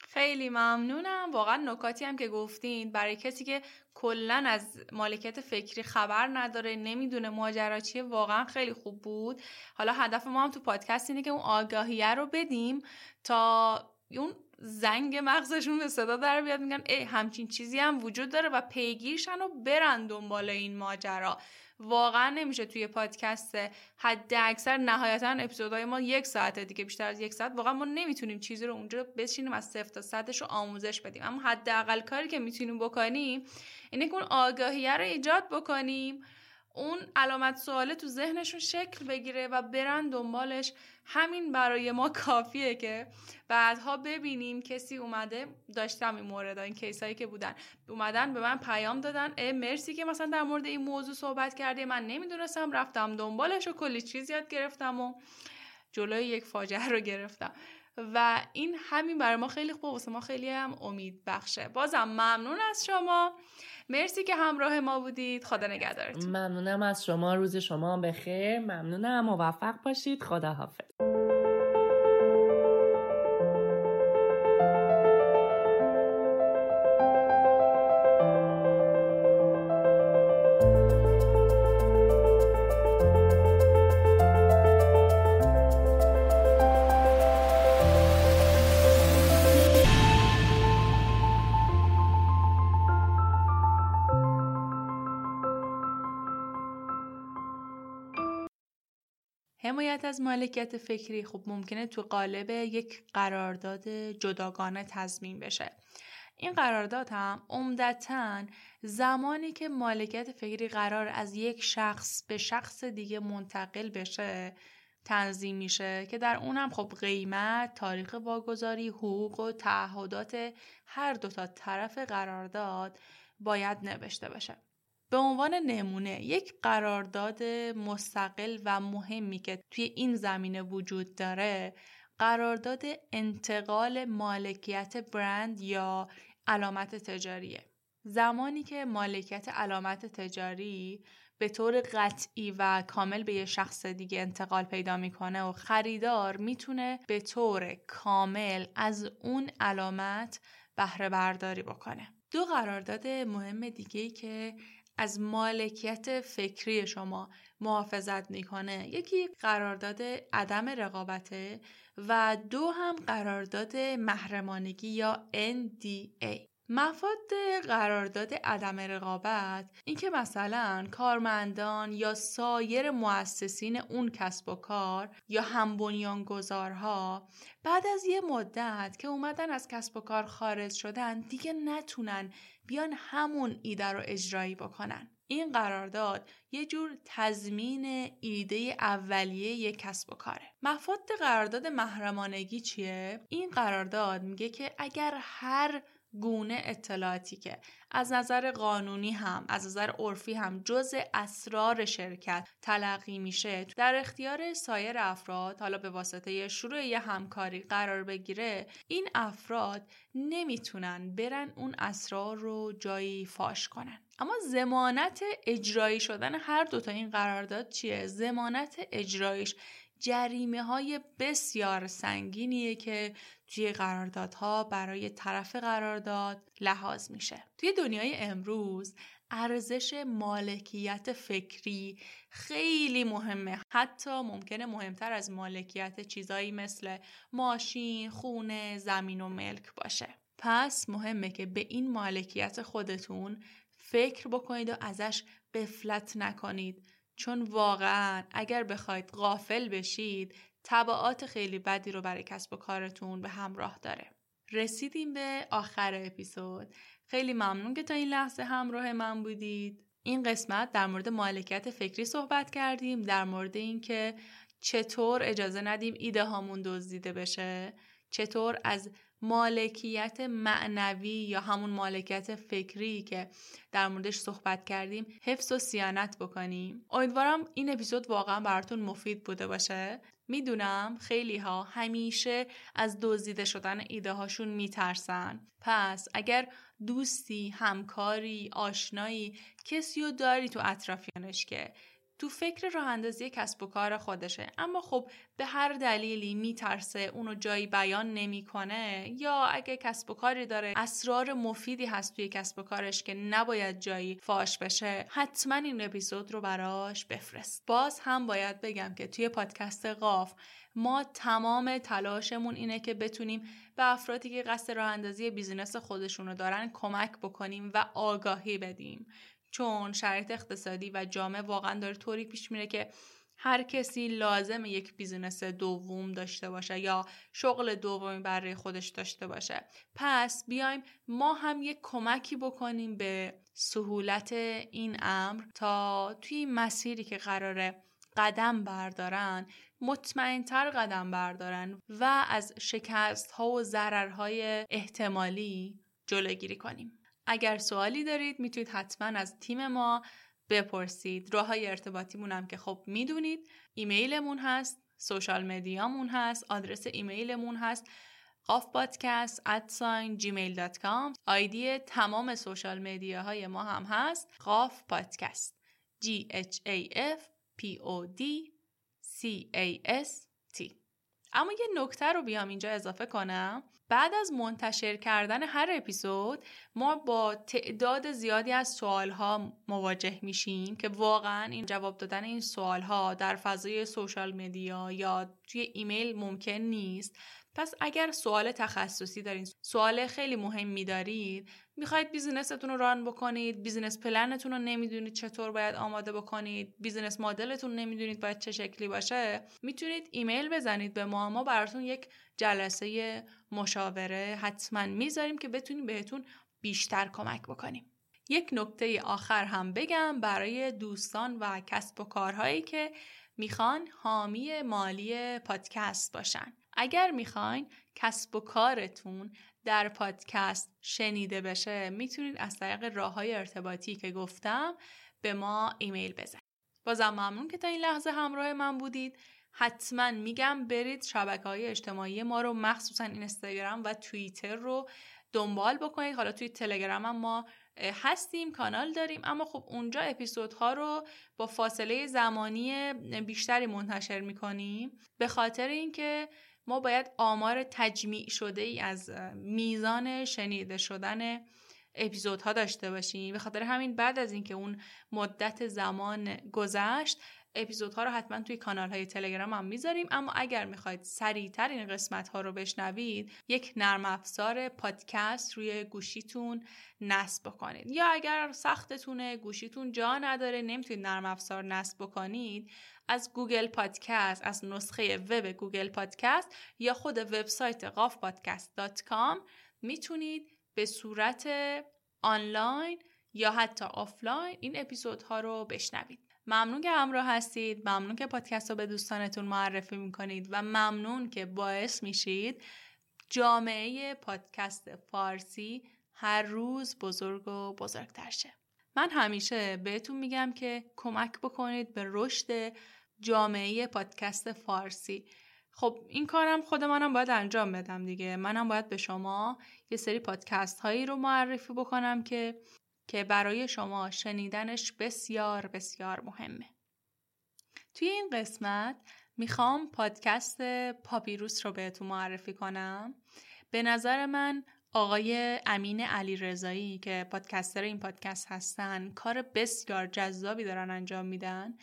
خیلی ممنونم. واقعا نکاتی هم که گفتین برای کسی که کلن از مالکیت فکری خبر نداره، نمیدونه ماجرا چیه، واقعا خیلی خوب بود. حالا هدف ما هم تو پادکست اینه که اون آگاهیه رو بدیم تا اون زنگ مغزشون به صدا در بیاد، میگن ای همچین چیزی هم وجود داره و پیگیرشن و برن دنبال این ماجرا. واقعا نمیشه توی پادکست حد اکثر، نهایتا اپیزودهای ما یک ساعته دیگه، بیشتر از یک ساعت واقعا ما نمیتونیم چیزی رو اونجا بشینیم از صفر تا صدش رو آموزش بدیم، اما حداقل کاری که میتونیم بکنیم اینه که اون آگاهیه رو ایجاد بکنیم، اون علامت سواله تو ذهنشون شکل بگیره و برن دنبالش. همین برای ما کافیه که بعدها ببینیم کسی اومده، داشتم این مورد، این کیسایی که بودن اومدن به من پیام دادن اه مرسی که مثلا در مورد این موضوع صحبت کرده، من نمیدونستم، رفتم دنبالش و کلی چیز یاد گرفتم و جلوی یک فاجعه رو گرفتم. و این همین برای ما خیلی خوبه، واسه ما خیلی هم امید بخشه. بازم ممنون از شما، مرسی که همراه ما بودید، خدا نگهدارتون. ممنونم از شما، روز شما بخیر. ممنونم، موفق باشید، خدا حافظ. حمایت از مالکیت فکری خب ممکنه تو قالب یک قرارداد جداگانه تضمین بشه. این قرارداد هم عمدتاً زمانی که مالکیت فکری قرار از یک شخص به شخص دیگه منتقل بشه تنظیم میشه که در اونم خب قیمت، تاریخ واگذاری، حقوق و تعهدات هر دو تا طرف قرارداد باید نوشته بشه. به عنوان نمونه یک قرارداد مستقل و مهمی که توی این زمینه وجود داره قرارداد انتقال مالکیت برند یا علامت تجاریه. زمانی که مالکیت علامت تجاری به طور قطعی و کامل به یه شخص دیگه انتقال پیدا میکنه و خریدار میتونه به طور کامل از اون علامت بهره برداری بکنه. دو قرارداد مهم دیگه‌ای که از مالکیت فکری شما محافظت میکنه یکی قرارداد عدم رقابته و دو هم قرارداد محرمانگی یا ان دی ای. مفاد قرارداد عدم رقابت این که مثلا کارمندان یا سایر مؤسسین اون کسب و کار یا هم بنیانگذارها بعد از یه مدت که اومدن از کسب و کار خارج شدن دیگه نتونن بیان همون ایده رو اجرایی بکنن. این قرارداد یه جور تضمین ایده اولیه یک کسب و کاره. مفاد قرارداد محرمانگی چیه؟ این قرارداد میگه که اگر هر گونه اطلاعاتی که از نظر قانونی هم از نظر عرفی هم جزء اسرار شرکت تلقی میشه در اختیار سایر افراد حالا به واسطه شروع یه همکاری قرار بگیره، این افراد نمیتونن برن اون اسرار رو جایی فاش کنن. اما ضمانت اجرایی شدن هر دوتا این قرارداد چیه؟ ضمانت اجرایش جریمه های بسیار سنگینیه که توی قراردادها برای طرف قرارداد لحاظ میشه. توی دنیای امروز ارزش مالکیت فکری خیلی مهمه، حتی ممکنه مهمتر از مالکیت چیزایی مثل ماشین، خونه، زمین و ملک باشه. پس مهمه که به این مالکیت خودتون فکر بکنید و ازش غفلت نکنید، چون واقعا اگر بخواید غافل بشید تبعات خیلی بدی رو برای کسب و کارتون به همراه داره. رسیدیم به آخر اپیزود. خیلی ممنون که تا این لحظه همراه من بودید. این قسمت در مورد مالکیت فکری صحبت کردیم، در مورد اینکه چطور اجازه ندیم ایده هامون دزدیده بشه، چطور از مالکیت معنوی یا همون مالکیت فکری که در موردش صحبت کردیم حفظ و صیانت بکنیم. امیدوارم این اپیزود واقعا براتون مفید بوده باشه. میدونم خیلی ها همیشه از دزدیده شدن ایده هاشون میترسن، پس اگر دوستی، همکاری، آشنایی، کسی رو داری تو اطرافیانش که تو فکر راه اندازی کسب و کار خودشه اما خب به هر دلیلی میترسه، اونو جایی بیان نمیکنه، یا اگه کسب و کاری داره اسرار مفیدی هست توی کسب و کارش که نباید جایی فاش بشه، حتما این اپیزود رو براش بفرست. باز هم باید بگم که توی پادکست قاف ما تمام تلاشمون اینه که بتونیم به افرادی که قصد راه اندازی بیزینس خودشونو دارن کمک بکنیم و آگاهی بدیم، چون شرایط اقتصادی و جامعه واقعا داره طوری پیش میره که هر کسی لازم یک بیزینس دوم داشته باشه یا شغل دومی برای خودش داشته باشه. پس بیایم ما هم یک کمکی بکنیم به سهولت این امر تا توی مسیری که قراره قدم بردارن مطمئنتر قدم بردارن و از شکست‌ها و ضررهای احتمالی جلوگیری کنیم. اگر سوالی دارید میتونید حتما از تیم ما بپرسید. راههای ارتباطیمون هم که خب میدونید، ایمیلمون هست، سوشال مدیامون هست، آدرس ایمیلمون هست قاف پادکست ات جیمیل دات کام. آیدی تمام سوشال مدیاهای ما هم هست قاف پادکست جی اچ ای اف پی او دی سی ای اس تی. اما یه نکته رو بیام اینجا اضافه کنم. بعد از منتشر کردن هر اپیزود ما با تعداد زیادی از سوالها مواجه میشیم که واقعا این جواب دادن این سوالها در فضای سوشال مدیا یا توی ایمیل ممکن نیست. پس اگر سوال تخصصی دارین، سوال خیلی مهمی دارید، میخواید بیزینستون رو ران بکنید، بیزینس پلنتون رو نمیدونید چطور باید آماده بکنید، بیزینس مدلتون نمیدونید باید چه شکلی باشه، میتونید ایمیل بزنید به ما، ما براتون یک جلسه مشاوره حتما میذاریم که بتونیم بهتون بیشتر کمک بکنیم. یک نکته آخر هم بگم برای دوستان و کسب و کارهایی که میخوان حامی مالی پادکست باشن. اگر میخواین کسب و کارتون در پادکست شنیده بشه، میتونید از طریق راه‌های ارتباطی که گفتم به ما ایمیل بزنید. بازم ممنون که تا این لحظه همراه من بودید. حتما میگم برید شبکه‌های اجتماعی ما رو، مخصوصا اینستاگرام و توییتر رو دنبال بکنید. حالا توی تلگرام هم ما هستیم، کانال داریم، اما خب اونجا اپیزودها رو با فاصله زمانی بیشتری منتشر میکنیم، به خاطر اینکه ما باید آمار تجمیع شده ای از میزان شنیده شدن اپیزودها داشته باشیم. به خاطر همین بعد از اینکه اون مدت زمان گذشت، اپیزودها رو حتما توی کانال‌های تلگرام هم میذاریم. اما اگر میخواید سریع‌تر این قسمت‌ها رو بشنوید، یک نرم افزار پادکست روی گوشیتون نصب بکنید، یا اگر سختتونه گوشیتون جا نداره نمیتونید نرم افزار نصب بکنید، از گوگل پادکست، از نسخه وب گوگل پادکست یا خود وبسایت قاف پادکست دات کام میتونید به صورت آنلاین یا حتی آفلاین این اپیزودها رو بشنوید. ممنون که همراه هستید، ممنون که پادکست رو به دوستانتون معرفی میکنید و ممنون که باعث میشید جامعه پادکست فارسی هر روز بزرگ و بزرگتر شه. من همیشه بهتون میگم که کمک بکنید به رشد جامعه پادکست فارسی. خب این کارم خود منم باید انجام بدم دیگه، منم باید به شما یه سری پادکست هایی رو معرفی بکنم که که برای شما شنیدنش بسیار بسیار مهمه. توی این قسمت میخوام پادکست پاپیروس رو بهتون معرفی کنم. به نظر من آقای امین علی رضایی که پادکستر این پادکست هستن، کار بسیار جذابی دارن انجام میدن،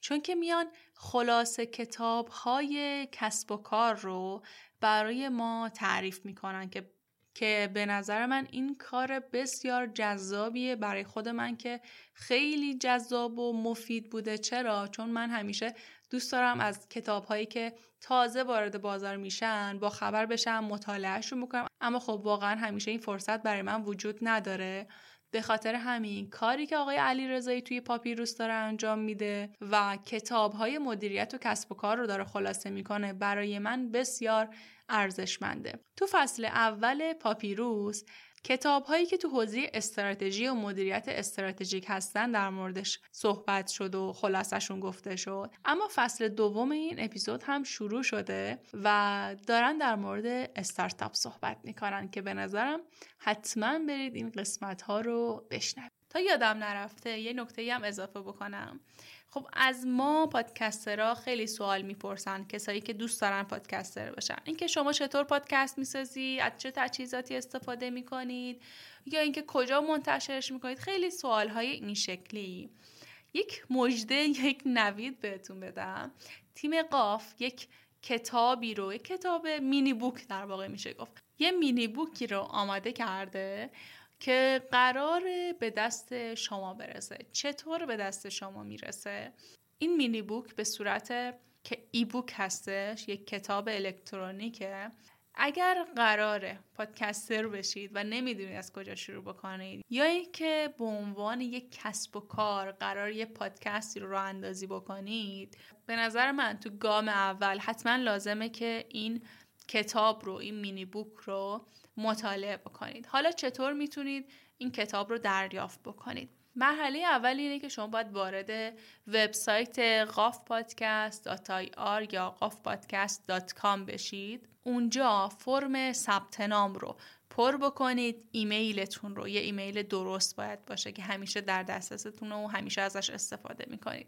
چون که میان خلاصه کتاب‌های کسب و کار رو برای ما تعریف میکنن که که به نظر من این کار بسیار جذابیه. برای خود من که خیلی جذاب و مفید بوده. چرا؟ چون من همیشه دوست دارم از کتاب‌هایی که تازه وارد بازار میشن با خبر بشم، مطالعهشون بکنم، اما خب واقعا همیشه این فرصت برای من وجود نداره. به خاطر همین کاری که آقای علی رضایی توی پاپیروس داره انجام میده و کتاب‌های مدیریت و کسب و کار رو داره خلاصه میکنه، برای من بسیار ارزشمنده. تو فصل اول پاپیروس کتاب‌هایی که تو حوزه استراتژی و مدیریت استراتژیک هستن در موردش صحبت شد و خلاصه‌شون گفته شد. اما فصل دوم این اپیزود هم شروع شده و دارن در مورد استارتاپ صحبت می‌کنن که به نظرم حتما برید این قسمت‌ها رو بشنوید. تا یادم نرفته یه نکته‌ای هم اضافه بکنم. خب از ما پادکسترها خیلی سوال میپرسن، کسایی که دوست دارن پادکستر باشن، اینکه شما چطور پادکست میسازی، از چه تجهیزاتی استفاده میکنید، یا اینکه کجا منتشرش میکنید. خیلی سوالهای این شکلی. یک مژده، یک نوید بهتون بدم. تیم قاف یک کتابی رو، یک کتاب مینی بوک در واقع میشه گفت، یه مینی بوکی رو آماده کرده که قراره به دست شما برسه. چطور به دست شما میرسه؟ این مینی بوک به صورت که ای بوک هستش، یک کتاب الکترونیکه. اگر قراره پادکستر بشید و نمیدونید از کجا شروع بکنید، یا اینکه به عنوان یک کسب و کار قراره یه پادکستی رو راه اندازی بکنید، به نظر من تو گام اول حتما لازمه که این کتاب رو، این مینی بوک رو مطالعه بکنید. حالا چطور میتونید این کتاب رو دریافت بکنید؟ مرحله اول اینه که شما باید وارد وبسایت قاف پادکست دات آی آر یا قاف پادکست دات کام بشید. اونجا فرم ثبت نام رو پر بکنید. ایمیلتون رو، یه ایمیل درست باید باشه که همیشه در دسترستون و همیشه ازش استفاده میکنید.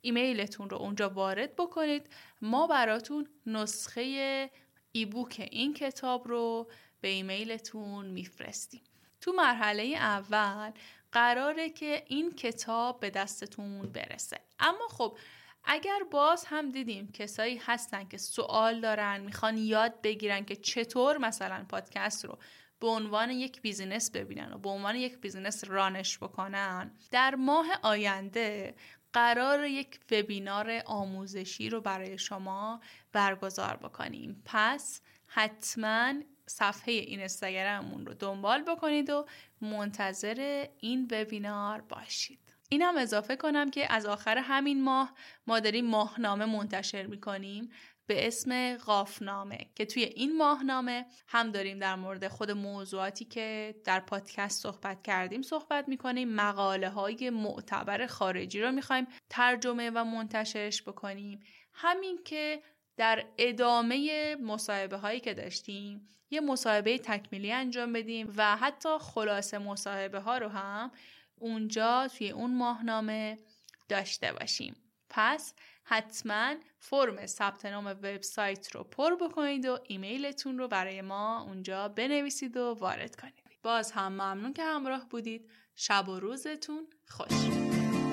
ایمیلتون رو اونجا وارد بکنید. ما براتون نسخه ایبوک این کتاب رو به ایمیلتون میفرستیم. تو مرحله اول قراره که این کتاب به دستتون برسه. اما خب اگر باز هم دیدیم کسایی هستن که سوال دارن، میخوان یاد بگیرن که چطور مثلا پادکست رو به عنوان یک بیزینس ببینن و به عنوان یک بیزینس رانش بکنن. در ماه آینده قرار یک وبینار آموزشی رو برای شما برگزار بکنیم. پس حتماً صفحه اینستاگراممون رو دنبال بکنید و منتظر این وبینار باشید. اینم اضافه کنم که از آخر همین ماه ما داریم ماهنامه منتشر میکنیم به اسم قافنامه، که توی این ماهنامه هم داریم در مورد خود موضوعاتی که در پادکست صحبت کردیم صحبت میکنیم، مقاله های معتبر خارجی رو میخوایم ترجمه و منتشرش بکنیم. همین که در ادامه مصاحبه هایی که داشتیم یه مصاحبه تکمیلی انجام بدیم و حتی خلاصه مصاحبه ها رو هم اونجا توی اون ماهنامه داشته باشیم. پس حتما فرم ثبت نام وبسایت رو پر بکنید و ایمیلتون رو برای ما اونجا بنویسید و وارد کنید. باز هم ممنون که همراه بودید. شب و روزتون خوش.